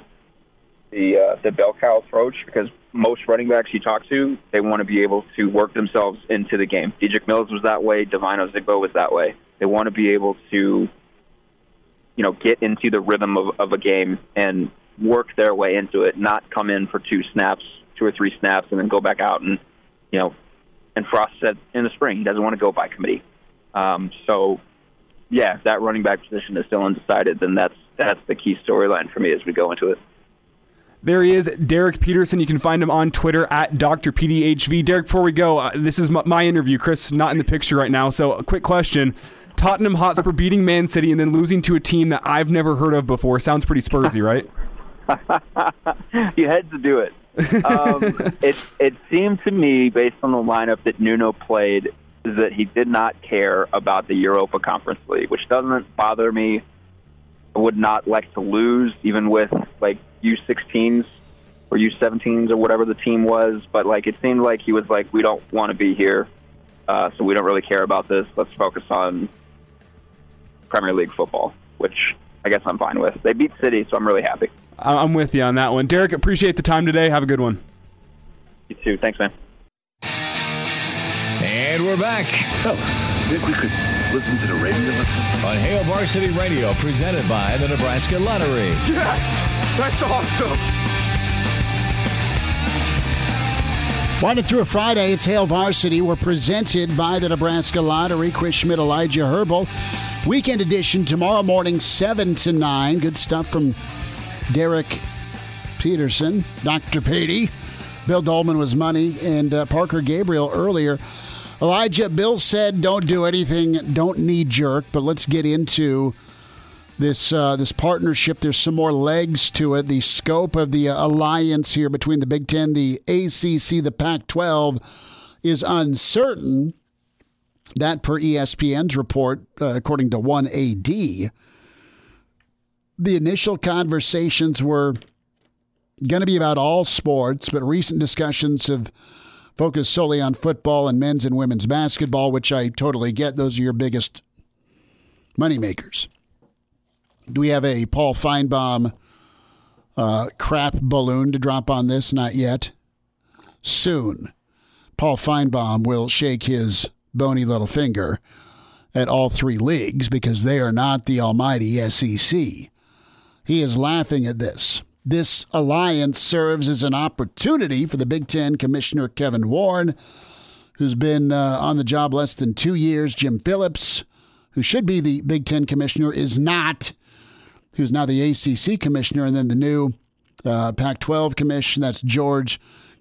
the uh, the bell cow approach? Because most running backs you talk to, they want to be able to work themselves into the game. Dedrick Mills was that way. Divine Ozigbo was that way. They want to be able to, you know, get into the rhythm of, of a game and work their way into it, not come in for two snaps. two or three snaps, and then go back out and, you know, and Frost said in the spring he doesn't want to go by committee. Um, so, yeah, if that running back position is still undecided, then that's that's the key storyline for me as we go into it. There he is, Derek Peterson. You can find him on Twitter at Doctor P D H V. Derek, before we go, uh, this is my, my interview. Chris, not in the picture right now, so a quick question. Tottenham Hotspur beating Man City and then losing to a team that I've never heard of before. Sounds pretty Spursy, right? You had to do it. um, it it seemed to me, based on the lineup that Nuno played, that he did not care about the Europa Conference League, which doesn't bother me. I would not like to lose, even with like U sixteens or U seventeens or whatever the team was. But like it seemed like he was like, we don't want to be here, uh, so we don't really care about this. Let's focus on Premier League football, which I guess I'm fine with. They beat City, so I'm really happy. I'm with you on that one. Derek, appreciate the time today. Have a good one. You too. Thanks, man. And we're back. Fellas, you think we could listen to the radio? Listen. On Hail Varsity Radio, presented by the Nebraska Lottery. Yes! That's awesome! Winding through a Friday, it's Hail Varsity. We're presented by the Nebraska Lottery. Chris Schmidt, Elijah Herbel. Weekend edition tomorrow morning, seven to nine. Good stuff from Derek Peterson, Doctor Patey. Bill Dolman was money, and uh, Parker Gabriel earlier. Elijah, Bill said don't do anything, don't knee-jerk, but let's get into this uh, this partnership. There's some more legs to it. The scope of the uh, alliance here between the Big Ten, the A C C, the Pac twelve is uncertain. That per E S P N's report, uh, according to one A D, the initial conversations were going to be about all sports, but recent discussions have focused solely on football and men's and women's basketball, which I totally get. Those are your biggest moneymakers. Do we have a Paul Finebaum uh, crap balloon to drop on this? Not yet. Soon, Paul Finebaum will shake his bony little finger at all three leagues because they are not the almighty S E C. He is laughing at this. This alliance serves as an opportunity for the Big Ten Commissioner Kevin Warren, who's been uh, on the job less than two years. Jim Phillips, who should be the Big Ten Commissioner, is not, who's now the A C C Commissioner. And then the new uh, Pac twelve Commission, that's George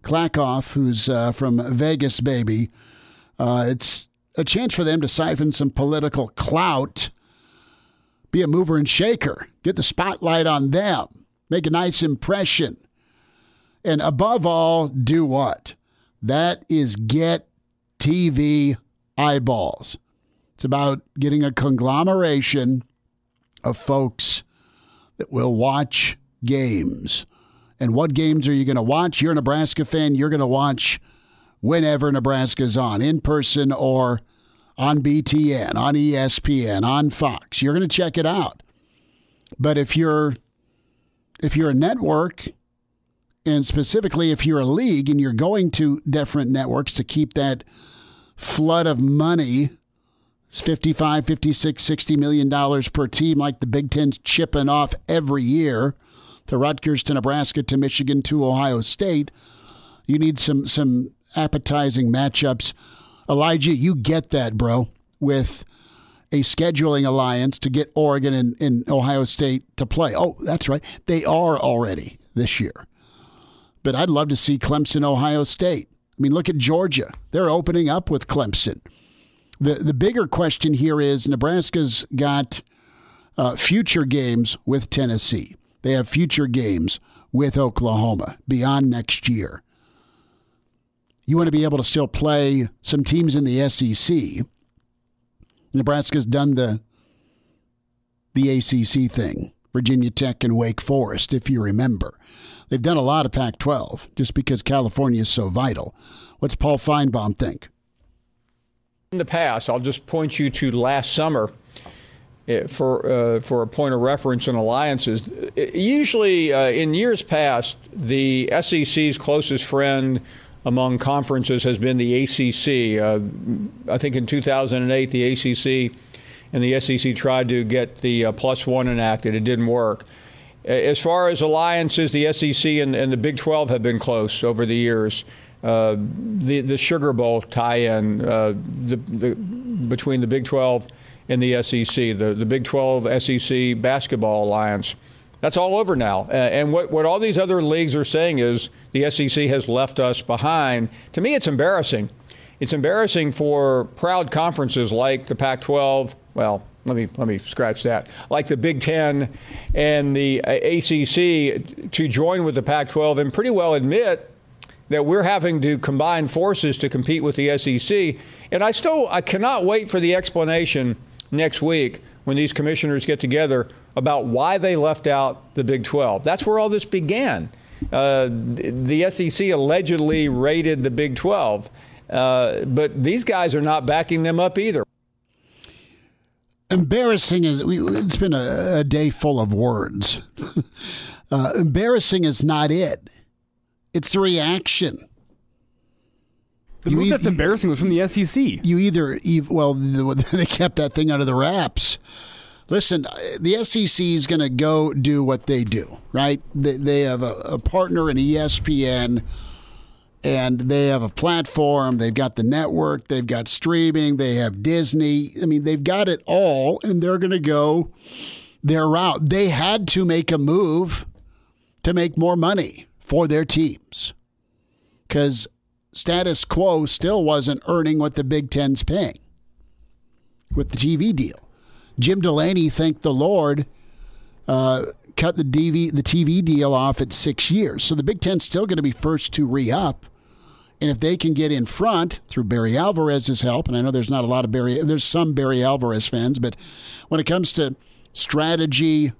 Klackoff, who's uh, from Vegas, baby. Uh, it's a chance for them to siphon some political clout, be a mover and shaker, get the spotlight on them, make a nice impression. And above all, do what? That is get T V eyeballs. It's about getting a conglomeration of folks that will watch games. And what games are you going to watch? You're a Nebraska fan. You're going to watch whenever Nebraska's on, in person or on B T N, on E S P N, on Fox. You're going to check it out. But if you're if you're a network, and specifically if you're a league and you're going to different networks to keep that flood of money, it's fifty-five, fifty-six, sixty million dollars per team, like the Big Ten's chipping off every year to Rutgers, to Nebraska, to Michigan, to Ohio State. You need some some appetizing matchups. Elijah, you get that, bro, with a scheduling alliance to get Oregon and, and Ohio State to play. Oh, that's right. They are already this year. But I'd love to see Clemson, Ohio State. I mean, look at Georgia. They're opening up with Clemson. The the bigger question here is Nebraska's got uh, future games with Tennessee. They have future games with Oklahoma beyond next year. You want to be able to still play some teams in the S E C. Nebraska's done the the A C C thing, Virginia Tech and Wake Forest, if you remember. They've done a lot of Pac twelve just because California is so vital. What's Paul Finebaum think? In the past, I'll just point you to last summer for uh, for a point of reference in alliances. Usually, uh, in years past, the S E C's closest friend among conferences has been the A C C. Uh, I think in two thousand eight, the A C C and the S E C tried to get the uh, plus one enacted. It didn't work. As far as alliances, the S E C and, and the Big twelve have been close over the years. Uh, the the Sugar Bowl tie-in uh, the, the, between the Big twelve and the S E C, the, the Big twelve S E C Basketball Alliance. That's all over now. Uh, and what, what all these other leagues are saying is the S E C has left us behind. To me, it's embarrassing. It's embarrassing for proud conferences like the Pac twelve. Well, let me let me scratch that. Like the Big Ten and the A C C to join with the Pac twelve and pretty well admit that we're having to combine forces to compete with the S E C. And I still I cannot wait for the explanation next week when these commissioners get together about why they left out the Big twelve. That's where all this began. Uh, the S E C allegedly raided the Big twelve, uh, but these guys are not backing them up either. Embarrassing is, it's been a, a day full of words. uh, embarrassing is not it. It's the reaction. The move that's embarrassing was from the S E C. You either, well, they kept that thing under the wraps. Listen, the S E C is going to go do what they do, right? They, they have a, a partner in E S P N, and they have a platform. They've got the network. They've got streaming. They have Disney. I mean, they've got it all, and they're going to go their route. They had to make a move to make more money for their teams because status quo still wasn't earning what the Big Ten's paying with the T V deal. Jim Delaney, thank the Lord, uh, cut the D V, the T V deal off at six years. So the Big Ten's still going to be first to re-up. And if they can get in front through Barry Alvarez's help, and I know there's not a lot of Barry, there's some Barry Alvarez fans, but when it comes to strategy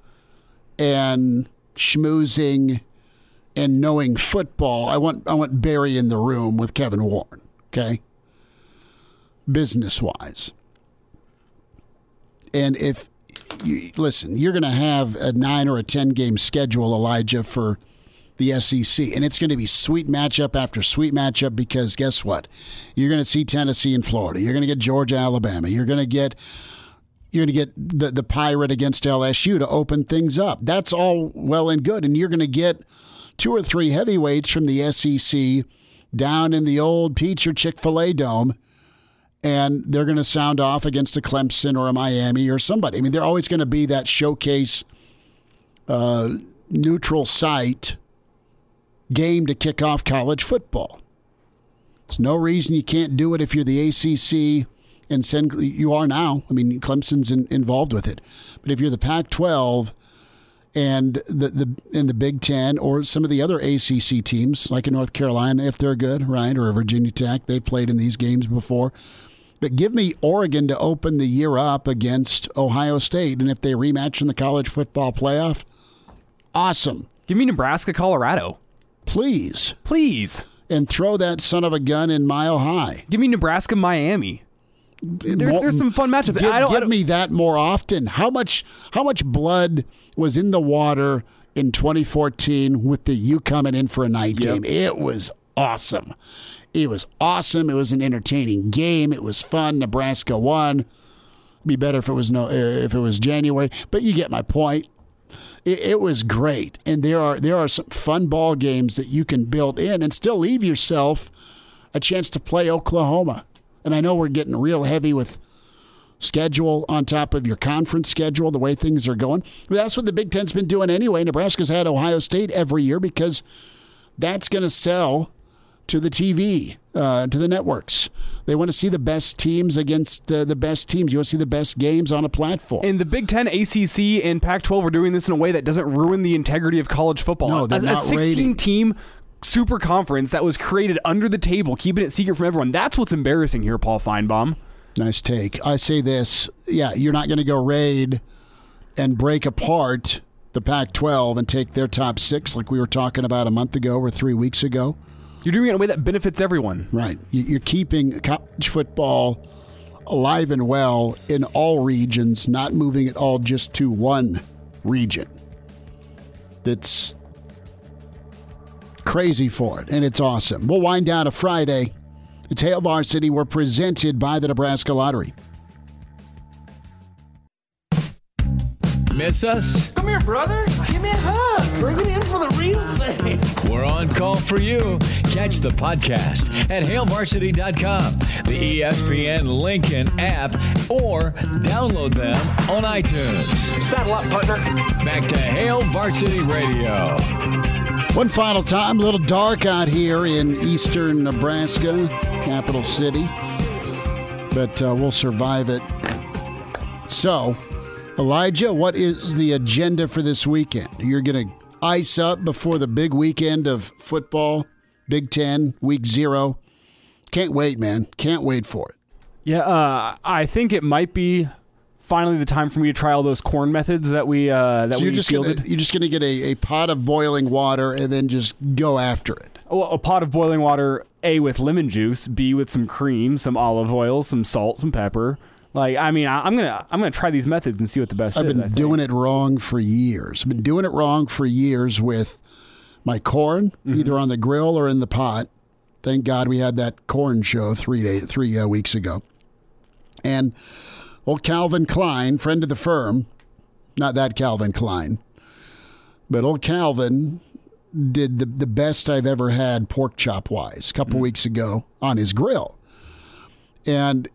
and schmoozing and knowing football, I want I want Barry in the room with Kevin Warren, okay? Business-wise. And if, you, listen, you're going to have a nine or a ten-game schedule, Elijah, for the S E C. And it's going to be sweet matchup after sweet matchup because guess what? You're going to see Tennessee and Florida. You're going to get Georgia, Alabama. You're going to get you're going to get the, the Pirate against L S U to open things up. That's all well and good. And you're going to get two or three heavyweights from the S E C down in the old Peach or Chick-fil-A dome. And they're going to sound off against a Clemson or a Miami or somebody. I mean, they're always going to be that showcase uh, neutral site game to kick off college football. There's no reason you can't do it if you're the A C C and send, you are now. I mean, Clemson's in, involved with it. But if you're the Pac twelve and the, the and the Big Ten or some of the other A C C teams, like in North Carolina, if they're good, right, or Virginia Tech, they've played in these games before. But give me Oregon to open the year up against Ohio State. And if they rematch in the college football playoff, awesome. Give me Nebraska, Colorado. Please. Please. And throw that son of a gun in Mile High. Give me Nebraska, Miami. There's, there's some fun matchups. Give, I don't, give I don't, me that more often. How much how much blood was in the water in twenty fourteen with the U coming in for a night yep. game? It was awesome. It was awesome. It was an entertaining game. It was fun. Nebraska won. Be better if it was no if it was January, but you get my point. It, it was great, and there are there are some fun ball games that you can build in and still leave yourself a chance to play Oklahoma. And I know we're getting real heavy with schedule on top of your conference schedule, the way things are going. But that's what the Big Ten's been doing anyway. Nebraska's had Ohio State every year because that's going to sell to the T V, uh, to the networks. They want to see the best teams against uh, the best teams. You want to see the best games on a platform. And the Big Ten, A C C, and Pac twelve are doing this in a way that doesn't ruin the integrity of college football. No, they're not rating. A sixteen-team super conference that was created under the table, keeping it secret from everyone. That's what's embarrassing here, Paul Finebaum. Nice take. I say this. Yeah, you're not going to go raid and break apart the Pac twelve and take their top six like we were talking about a month ago or three weeks ago. You're doing it in a way that benefits everyone. Right. You're keeping college football alive and well in all regions, not moving it all just to one region. That's crazy for it, and it's awesome. We'll wind down a Friday. It's Hail Varsity. We're presented by the Nebraska Lottery. Miss us? Come here, brother. Give me a hug. Bring it in for the real thing. We're on call for you. Catch the podcast at Hail Varsity dot com, the E S P N Lincoln app, or download them on iTunes. Saddle up, partner. Back to Hail Varsity Radio. One final time, a little dark out here in eastern Nebraska, capital city. But uh, we'll survive it. So... Elijah, what is the agenda for this weekend? You're going to ice up before the big weekend of football, Big Ten, week zero. Can't wait, man. Can't wait for it. Yeah, uh, I think it might be finally the time for me to try all those corn methods that we uh, that so we fielded. You're just going to get a, a pot of boiling water and then just go after it. Well, a pot of boiling water, A, with lemon juice, B, with some cream, some olive oil, some salt, some pepper. Like, I mean, I'm gonna I'm gonna try these methods and see what the best is. I've been doing it wrong for years. I've been doing it wrong for years with my corn, mm-hmm. either on the grill or in the pot. Thank God we had that corn show three day three uh, weeks ago. And old Calvin Klein, friend of the firm, not that Calvin Klein, but old Calvin did the the best I've ever had pork chop wise a couple mm-hmm. weeks ago on his grill, and.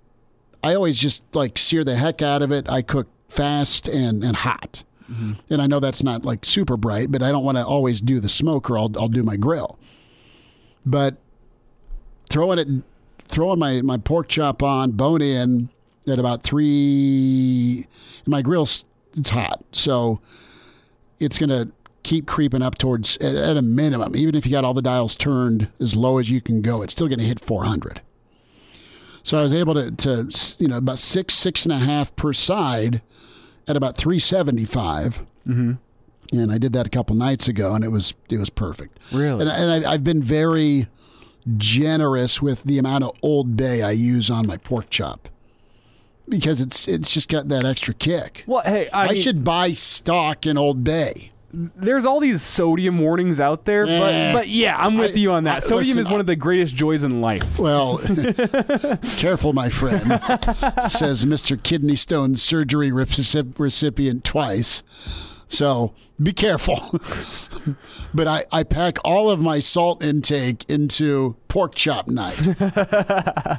I always just like sear the heck out of it. I cook fast and, and hot. Mm-hmm. And I know that's not like super bright, but I don't want to always do the smoker. I'll I'll do my grill. But throwing it throwing my, my pork chop on, bone in at about three, my grill's it's hot. So it's going to keep creeping up towards at, at a minimum. Even if you got all the dials turned as low as you can go, it's still going to hit four hundred. So I was able to, to, you know, about six, six and a half per side at about three seventy-five. Mm-hmm. And I did that a couple nights ago, and it was it was perfect. Really? And, I, and I, I've been very generous with the amount of Old Bay I use on my pork chop because it's it's just got that extra kick. Well, hey, I, I mean, should buy stock in Old Bay. There's all these sodium warnings out there, but, eh, but yeah, I'm with I, you on that. I, sodium listen, is one of the greatest joys in life. Well, careful, my friend, says Mister Kidney Stone Surgery recipient twice. So be careful. But I, I pack all of my salt intake into pork chop night.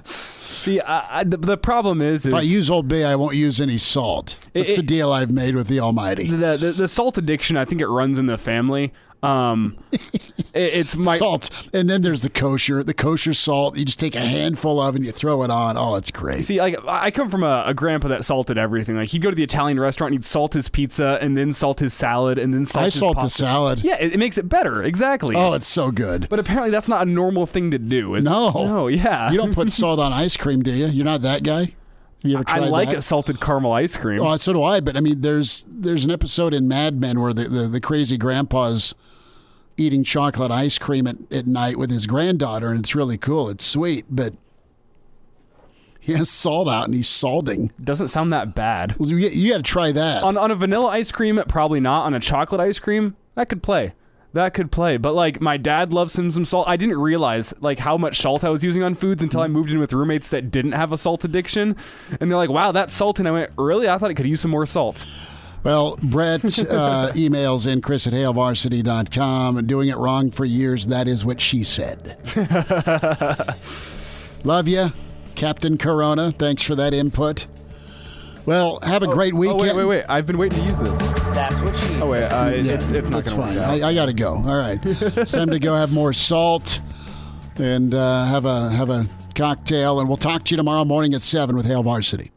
See, I, I, the, the problem is... If is, I use Old Bay, I won't use any salt. That's it, the deal I've made with the Almighty. The, the, the salt addiction, I think it runs in the family. Um, it's my salt, and then there's the kosher, the kosher salt. You just take a handful of it and you throw it on. Oh, it's great. See, like I come from a, a grandpa that salted everything. Like he'd go to the Italian restaurant, and he'd salt his pizza, and then salt his salad, and then salt. I his salt pasta. the salad. Yeah, it, it makes it better. Exactly. Oh, it's so good. But apparently, that's not a normal thing to do. Is no, it? no, yeah. You don't put salt on ice cream, do you? You're not that guy. You ever tried I like that? a salted caramel ice cream. Oh, so do I. But I mean, there's there's an episode in Mad Men where the the, the crazy grandpa's eating chocolate ice cream at, at night with his granddaughter, and it's really cool. It's sweet, but he has salt out, and he's salting. Doesn't sound that bad. Well, you you got to try that. On, on a vanilla ice cream, probably not. On a chocolate ice cream, that could play. That could play. But, like, my dad loves him some salt. I didn't realize, like, how much salt I was using on foods until I moved in with roommates that didn't have a salt addiction. And they're like, wow, that's salt. And I went, really? I thought it could use some more salt. Well, Brett uh, emails in Chris at Hail Varsity dot com, and doing it wrong for years, that is what she said. Love you, Captain Corona. Thanks for that input. Well, have a oh, great weekend. Oh, wait, wait, wait. I've been waiting to use this. That's what she said. Oh, wait. Uh, yeah, it's, it's not going to work out. I, I got to go. All right. It's time to go have more salt and uh, have a have a cocktail. And we'll talk to you tomorrow morning at seven with Hail Varsity.